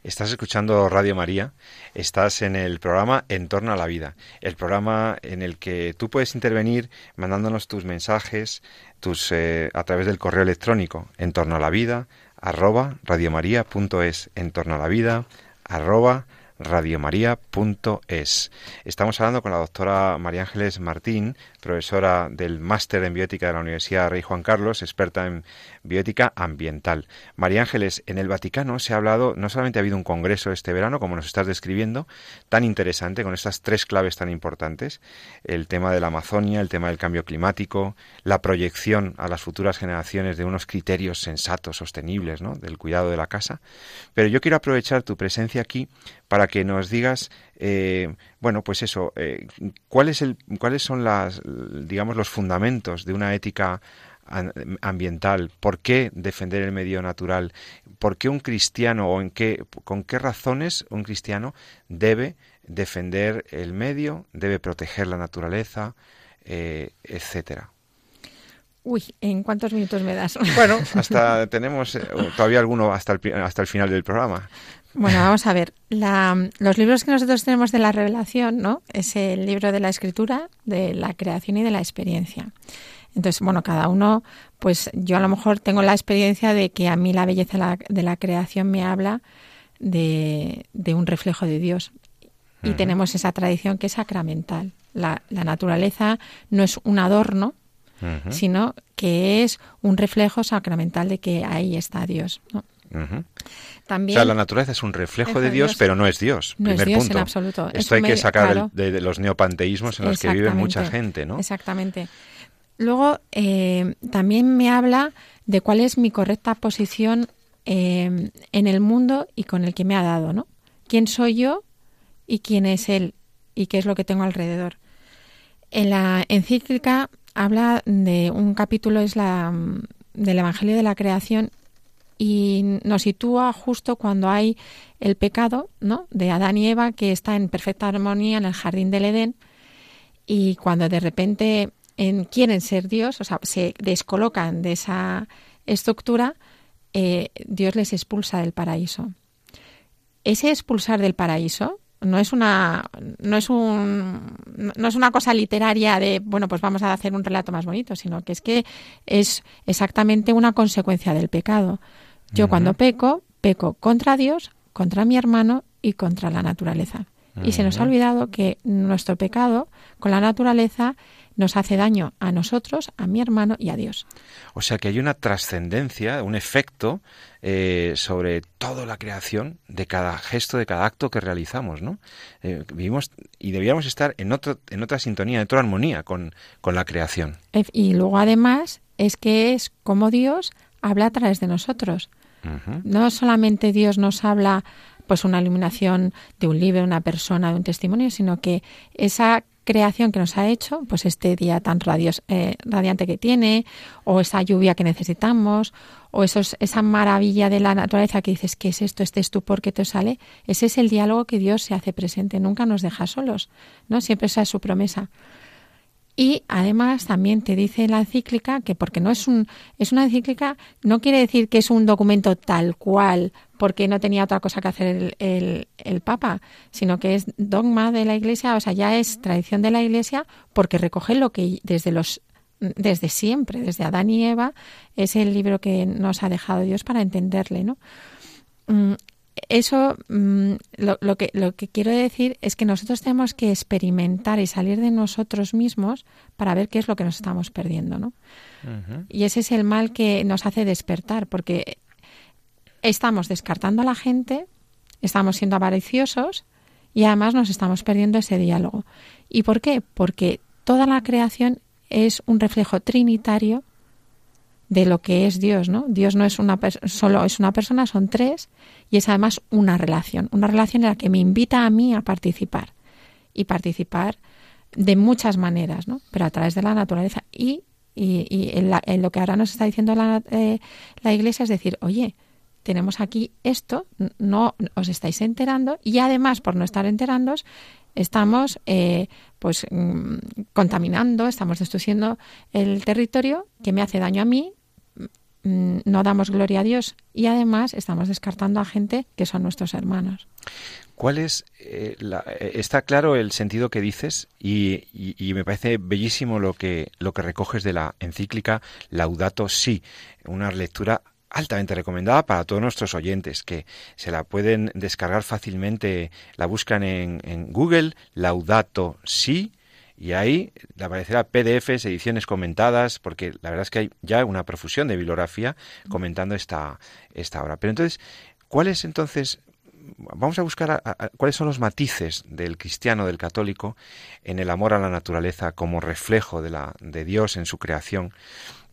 Estás escuchando Radio María, estás en el programa En torno a la vida, el programa en el que tú puedes intervenir mandándonos tus mensajes tus eh, a través del correo electrónico en torno a la vida, arroba radiomaria.es, en torno a la vida, arroba radiomaria.es. Estamos hablando con la doctora María Ángeles Martín, profesora del Máster en Biótica de la Universidad Rey Juan Carlos, experta en biótica ambiental. María Ángeles, en el Vaticano se ha hablado, no solamente ha habido un congreso este verano, como nos estás describiendo, tan interesante, con estas tres claves tan importantes, el tema de la Amazonia, el tema del cambio climático, la proyección a las futuras generaciones de unos criterios sensatos, sostenibles, ¿no?, del cuidado de la casa. Pero yo quiero aprovechar tu presencia aquí para que nos digas, eh, bueno, pues eso, eh, ¿cuál es el, cuáles son las, digamos, los fundamentos de una ética an- ambiental? ¿Por qué defender el medio natural? ¿Por qué un cristiano o en qué, con qué razones un cristiano debe defender el medio, debe proteger la naturaleza, eh, etcétera? Uy, ¿en cuántos minutos me das? Bueno, hasta tenemos eh, todavía alguno hasta el, hasta el final del programa. Bueno, vamos a ver. La, los libros que nosotros tenemos de la revelación, ¿no? Es el libro de la escritura, de la creación y de la experiencia. Entonces, bueno, cada uno, pues yo a lo mejor tengo la experiencia de que a mí la belleza la, de la creación me habla de, de un reflejo de Dios. Y uh-huh. tenemos esa tradición que es sacramental. La, la naturaleza no es un adorno, uh-huh. sino que es un reflejo sacramental de que ahí está Dios, ¿no? Uh-huh. También, o sea, la naturaleza es un reflejo de Dios, Dios, pero no es Dios. No primer es Dios punto. En absoluto. Esto hay medio, que sacar claro. de, de los neopanteísmos en los que vive mucha gente, ¿no? Exactamente. Luego, eh, también me habla de cuál es mi correcta posición eh, en el mundo y con el que me ha dado, ¿no? ¿Quién soy yo y quién es él y qué es lo que tengo alrededor? En la encíclica habla de un capítulo, es la del Evangelio de la Creación, y nos sitúa justo cuando hay el pecado, ¿no?, de Adán y Eva, que está en perfecta armonía en el jardín del Edén, y cuando de repente en, quieren ser Dios, o sea, se descolocan de esa estructura, eh, Dios les expulsa del paraíso. Ese expulsar del paraíso No es una no es un no es una cosa literaria de, bueno, pues vamos a hacer un relato más bonito, sino que es que es exactamente una consecuencia del pecado. Yo uh-huh. cuando peco, peco contra Dios, contra mi hermano y contra la naturaleza. Uh-huh. Y se nos ha olvidado que nuestro pecado con la naturaleza nos hace daño a nosotros, a mi hermano y a Dios. O sea que hay una trascendencia, un efecto eh, sobre toda la creación de cada gesto, de cada acto que realizamos, ¿no? Eh, vivimos y debiéramos estar en, otro, en otra sintonía, en otra armonía con, con la creación. Y luego además es que es como Dios habla a través de nosotros. Uh-huh. No solamente Dios nos habla pues una iluminación de un libro, de una persona, de un testimonio, sino que esa creación que nos ha hecho, pues este día tan radios, eh, radiante que tiene, o esa lluvia que necesitamos, o esos, esa maravilla de la naturaleza que dices, ¿qué es esto? ¿Este es tú? ¿Por qué te sale? Ese es el diálogo que Dios se hace presente, nunca nos deja solos, ¿no? Siempre esa es su promesa. Y además también te dice la encíclica que porque no es un es una encíclica, no quiere decir que es un documento tal cual, porque no tenía otra cosa que hacer el, el, el Papa, sino que es dogma de la Iglesia, o sea, ya es tradición de la Iglesia, porque recoge lo que desde los desde siempre, desde Adán y Eva, es el libro que nos ha dejado Dios para entenderle, ¿no? Eso, lo, lo que lo que quiero decir es que nosotros tenemos que experimentar y salir de nosotros mismos para ver qué es lo que nos estamos perdiendo, ¿no? Uh-huh. Y ese es el mal que nos hace despertar, porque estamos descartando a la gente, estamos siendo avariciosos y además nos estamos perdiendo ese diálogo. ¿Y por qué? Porque toda la creación es un reflejo trinitario de lo que es Dios, ¿no? Dios no es una per- solo es una persona, son tres, y es además una relación, una relación en la que me invita a mí a participar, y participar de muchas maneras, ¿no? Pero a través de la naturaleza. Y, y, y en, la, en lo que ahora nos está diciendo la, eh, la Iglesia es decir, oye, tenemos aquí esto, no os estáis enterando, y además por no estar enterándos, estamos eh, pues mmm, contaminando, estamos destruyendo el territorio que me hace daño a mí, mmm, no damos gloria a Dios y además estamos descartando a gente que son nuestros hermanos. ¿Cuál es? Eh, la, está claro el sentido que dices y, y, y me parece bellísimo lo que, lo que recoges de la encíclica Laudato Si, una lectura altamente recomendada para todos nuestros oyentes, que se la pueden descargar fácilmente, la buscan en, en Google, Laudato Si, y ahí aparecerá P D Efes, ediciones comentadas, porque la verdad es que hay ya una profusión de bibliografía comentando esta, esta obra. Pero entonces, ¿cuál es entonces? Vamos a buscar a, a, cuáles son los matices del cristiano, del católico, en el amor a la naturaleza como reflejo de, la, de Dios en su creación.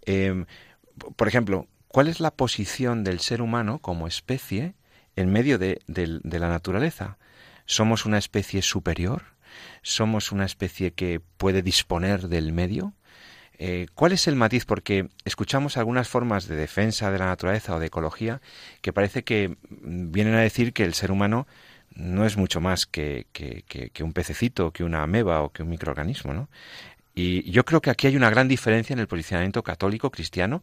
Eh, por ejemplo, ¿cuál es la posición del ser humano como especie en medio de, de, de la naturaleza? ¿Somos una especie superior? ¿Somos una especie que puede disponer del medio? Eh, ¿Cuál es el matiz? Porque escuchamos algunas formas de defensa de la naturaleza o de ecología que parece que vienen a decir que el ser humano no es mucho más que, que, que, que un pececito, que una ameba o que un microorganismo, ¿no? Y yo creo que aquí hay una gran diferencia en el posicionamiento católico cristiano,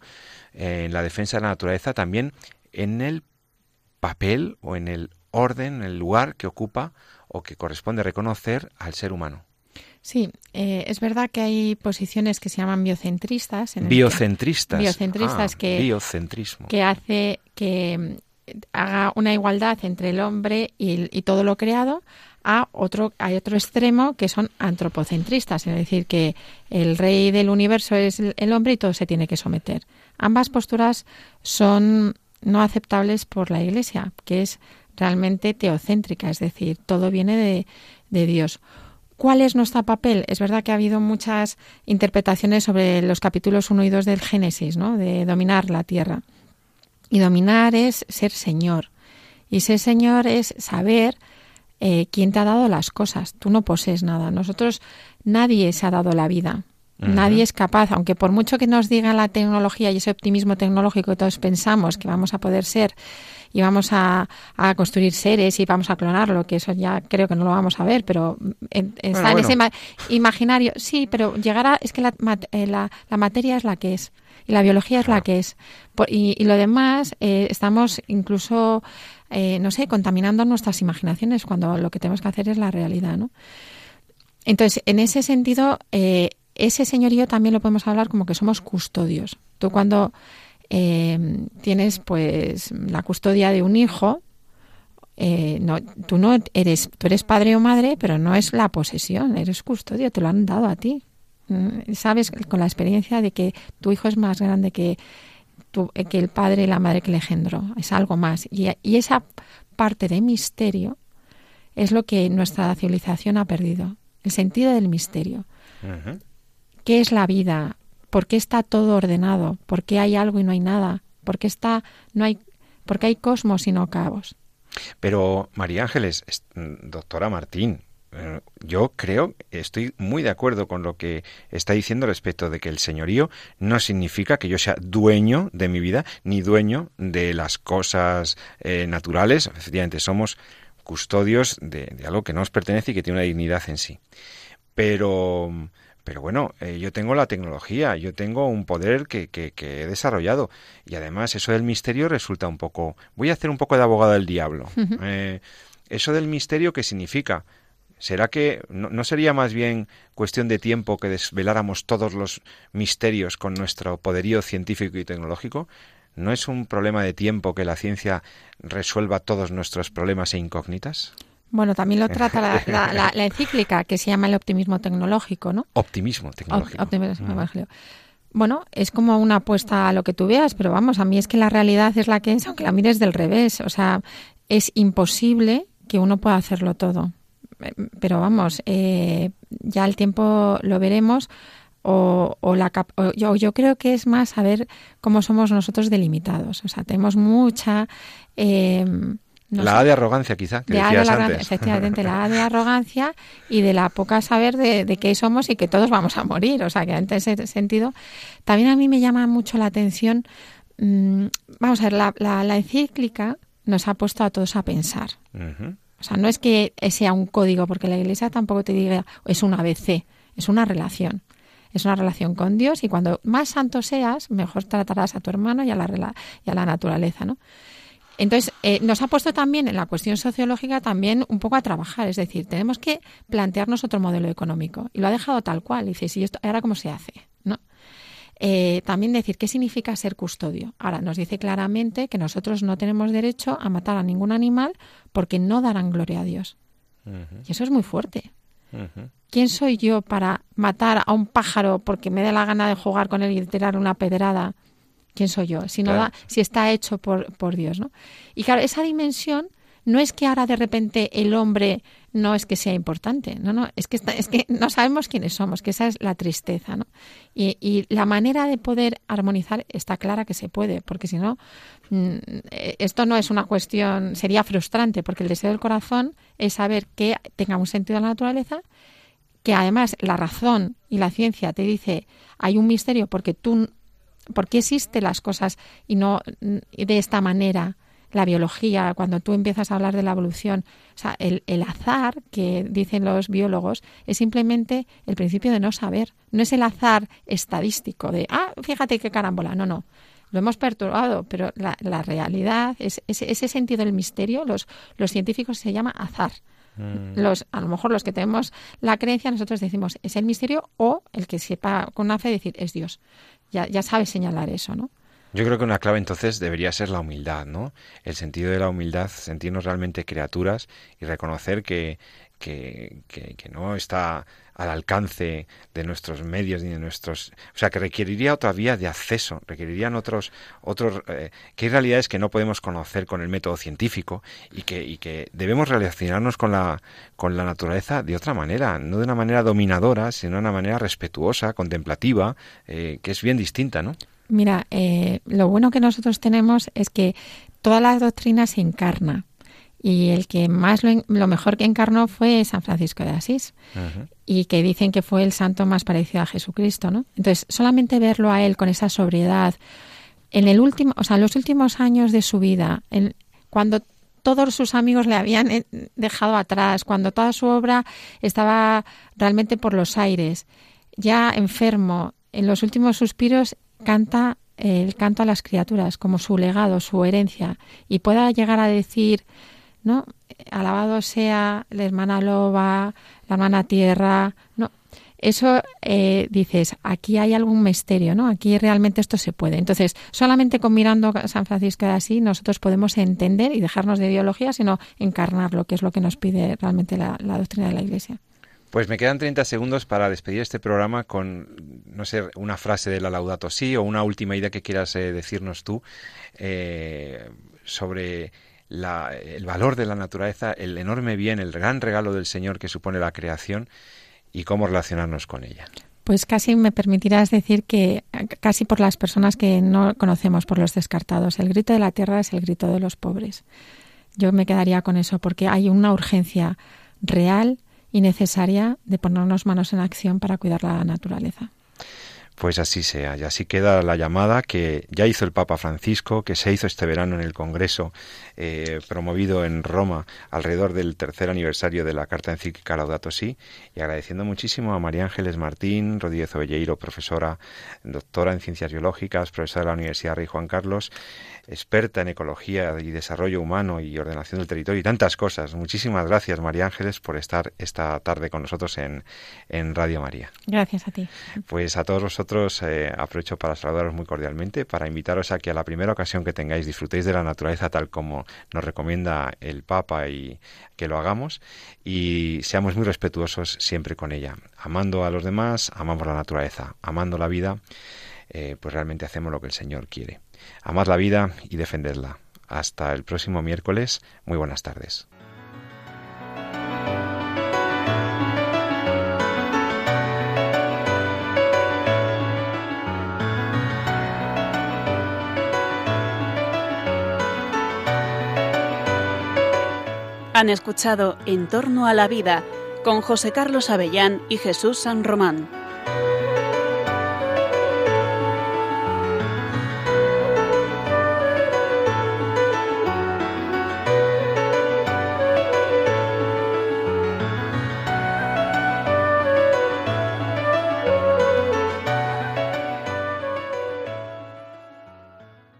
eh, en la defensa de la naturaleza, también en el papel o en el orden, en el lugar que ocupa o que corresponde reconocer al ser humano. Sí, eh, es verdad que hay posiciones que se llaman biocentristas. En biocentristas. Que, biocentristas ah, que, biocentrismo. Que hace que haga una igualdad entre el hombre y, y todo lo creado. A otro, hay otro extremo que son antropocentristas, es decir, que el rey del universo es el hombre y todo se tiene que someter. Ambas posturas son no aceptables por la Iglesia, que es realmente teocéntrica, es decir, todo viene de, de Dios. ¿Cuál es nuestro papel? Es verdad que ha habido muchas interpretaciones sobre los capítulos uno y dos del Génesis, ¿no? De dominar la tierra. Y dominar es ser señor. Y ser señor es saber Eh, ¿quién te ha dado las cosas? Tú no posees nada. Nosotros, nadie se ha dado la vida. Uh-huh. Nadie es capaz, aunque por mucho que nos diga la tecnología y ese optimismo tecnológico que todos pensamos que vamos a poder ser y vamos a, a construir seres y vamos a clonarlo, que eso ya creo que no lo vamos a ver, pero en, en, bueno, está bueno. En ese ma- imaginario. Sí, pero llegará, es que la, la, la materia es la que es. y la biología es la que es. Por, y, y lo demás, eh, estamos incluso, eh, no sé, contaminando nuestras imaginaciones cuando lo que tenemos que hacer es la realidad, ¿no? Entonces, en ese sentido, eh, ese señorío también lo podemos hablar como que somos custodios. Tú cuando eh, tienes pues la custodia de un hijo, eh, no, tú no eres, tú eres padre o madre, pero no es la posesión, eres custodio, te lo han dado a ti. Sabes con la experiencia de que tu hijo es más grande que, tu, que el padre y la madre que le engendró, es algo más. Y, y esa parte de misterio es lo que nuestra civilización ha perdido, el sentido del misterio. Uh-huh. ¿Qué es la vida? ¿Por qué está todo ordenado? ¿Por qué hay algo y no hay nada? ¿Por qué está, no hay, por qué hay cosmos y no cabos? Pero, María Ángeles, doctora Martín, yo creo, estoy muy de acuerdo con lo que está diciendo respecto de que el señorío no significa que yo sea dueño de mi vida ni dueño de las cosas eh, naturales. Efectivamente, somos custodios de, de algo que no nos pertenece y que tiene una dignidad en sí. Pero, pero bueno, eh, yo tengo la tecnología, yo tengo un poder que, que, que he desarrollado y además eso del misterio resulta un poco... Voy a hacer un poco de abogado del diablo. Uh-huh. Eh, eso del misterio, ¿qué significa? ¿Será que no, no sería más bien cuestión de tiempo que desveláramos todos los misterios con nuestro poderío científico y tecnológico? ¿No es un problema de tiempo que la ciencia resuelva todos nuestros problemas e incógnitas? Bueno, también lo trata la, la, la, la encíclica, que se llama El optimismo tecnológico, ¿no? Optimismo tecnológico. Optimismo evangelio. Bueno, es como una apuesta a lo que tú veas, pero vamos, a mí es que la realidad es la que es, aunque la mires del revés. O sea, es imposible que uno pueda hacerlo todo. Pero vamos, eh, ya el tiempo lo veremos, o, o, la cap- o yo, yo creo que es más saber cómo somos nosotros delimitados. O sea, tenemos mucha... Eh, no la sé, A de arrogancia, quizá, que de decías de antes. Efectivamente, la A de arrogancia y de la poca saber de, de qué somos y que todos vamos a morir. O sea, que en ese sentido... También a mí me llama mucho la atención... Mmm, vamos a ver, la, la, la encíclica nos ha puesto a todos a pensar. Uh-huh. O sea, no es que sea un código, porque la Iglesia tampoco te diga es un A B C, es una relación. Es una relación con Dios y cuando más santo seas, mejor tratarás a tu hermano y a la, y a la naturaleza, ¿no? Entonces, eh, nos ha puesto también en la cuestión sociológica también un poco a trabajar. Es decir, tenemos que plantearnos otro modelo económico. Y lo ha dejado tal cual. Y dices, ¿y esto ahora cómo se hace? ¿No? Eh, también decir, ¿qué significa ser custodio? Ahora, nos dice claramente que nosotros no tenemos derecho a matar a ningún animal porque no darán gloria a Dios. Uh-huh. Y eso es muy fuerte. Uh-huh. ¿Quién soy yo para matar a un pájaro porque me dé la gana de jugar con él y tirar una pedrada? ¿Quién soy yo? Si, no claro. da, si está hecho por, por Dios, ¿no? Y claro, esa dimensión no es que ahora de repente el hombre no es que sea importante, no, no, es que está, es que no sabemos quiénes somos, que esa es la tristeza, ¿no? Y, y la manera de poder armonizar está clara que se puede, porque si no, esto no es una cuestión, sería frustrante, porque el deseo del corazón es saber que tenga un sentido a la naturaleza, que además la razón y la ciencia te dice hay un misterio porque tú, porque existen las cosas y no de esta manera. La biología, cuando tú empiezas a hablar de la evolución, o sea, el, el azar que dicen los biólogos es simplemente el principio de no saber. No es el azar estadístico de, ah, fíjate qué carambola. No, no. Lo hemos perturbado, pero la, la realidad, es, es, ese sentido del misterio, los, los científicos se llama azar. Los, a lo mejor los que tenemos la creencia, nosotros decimos, es el misterio o el que sepa con una fe decir, es Dios. Ya, ya sabe señalar eso, ¿no? Yo creo que una clave entonces debería ser la humildad, ¿no? El sentido de la humildad, sentirnos realmente criaturas y reconocer que, que, que, que no está al alcance de nuestros medios ni de nuestros... O sea, que requeriría otra vía de acceso, requerirían otros... otros eh, que hay realidades que no podemos conocer con el método científico y que, y que debemos relacionarnos con la, con la naturaleza de otra manera, no de una manera dominadora, sino de una manera respetuosa, contemplativa, eh, que es bien distinta, ¿no? Mira, eh, lo bueno que nosotros tenemos es que todas las doctrinas se encarnan y el que más lo, lo mejor que encarnó fue San Francisco de Asís. Uh-huh. Y que dicen que fue el santo más parecido a Jesucristo, ¿no? Entonces, solamente verlo a él con esa sobriedad en el último, o sea, en los últimos años de su vida, en, cuando todos sus amigos le habían dejado atrás, cuando toda su obra estaba realmente por los aires, ya enfermo, en los últimos suspiros canta el canto a las criaturas como su legado, su herencia, y pueda llegar a decir, ¿no?, alabado sea la hermana loba, la hermana tierra, ¿no? Eso eh, dices, aquí hay algún misterio, ¿no? Aquí realmente esto se puede. Entonces, solamente con mirando a San Francisco de Asís nosotros podemos entender y dejarnos de ideología, sino encarnar lo que es lo que nos pide realmente la, la doctrina de la Iglesia. Pues me quedan treinta segundos para despedir este programa con, no sé, una frase de la Laudato Si o una última idea que quieras eh, decirnos tú eh, sobre la, el valor de la naturaleza, el enorme bien, el gran regalo del Señor que supone la creación y cómo relacionarnos con ella. Pues casi me permitirás decir que casi por las personas que no conocemos, por los descartados. El grito de la tierra es el grito de los pobres. Yo me quedaría con eso porque hay una urgencia real y necesaria de ponernos manos en acción para cuidar la naturaleza. Pues así sea, y así queda la llamada que ya hizo el Papa Francisco, que se hizo este verano en el Congreso eh, promovido en Roma alrededor del tercer aniversario de la Carta Encíclica Laudato Si, y agradeciendo muchísimo a María Ángeles Martín Rodríguez Obelleiro, profesora, doctora en Ciencias Biológicas, profesora de la Universidad Rey Juan Carlos, experta en ecología y desarrollo humano y ordenación del territorio y tantas cosas. Muchísimas gracias, María Ángeles, por estar esta tarde con nosotros en, en Radio María. Gracias a ti. Pues a todos vosotros Eh, aprovecho para saludaros muy cordialmente, para invitaros a que a la primera ocasión que tengáis disfrutéis de la naturaleza tal como nos recomienda el Papa y que lo hagamos, y seamos muy respetuosos siempre con ella, amando a los demás, amamos la naturaleza, amando la vida, eh, pues realmente hacemos lo que el Señor quiere. Amad la vida y defendedla. Hasta el próximo miércoles, muy buenas tardes. Han escuchado En torno a la vida con José Carlos Avellán y Jesús San Román.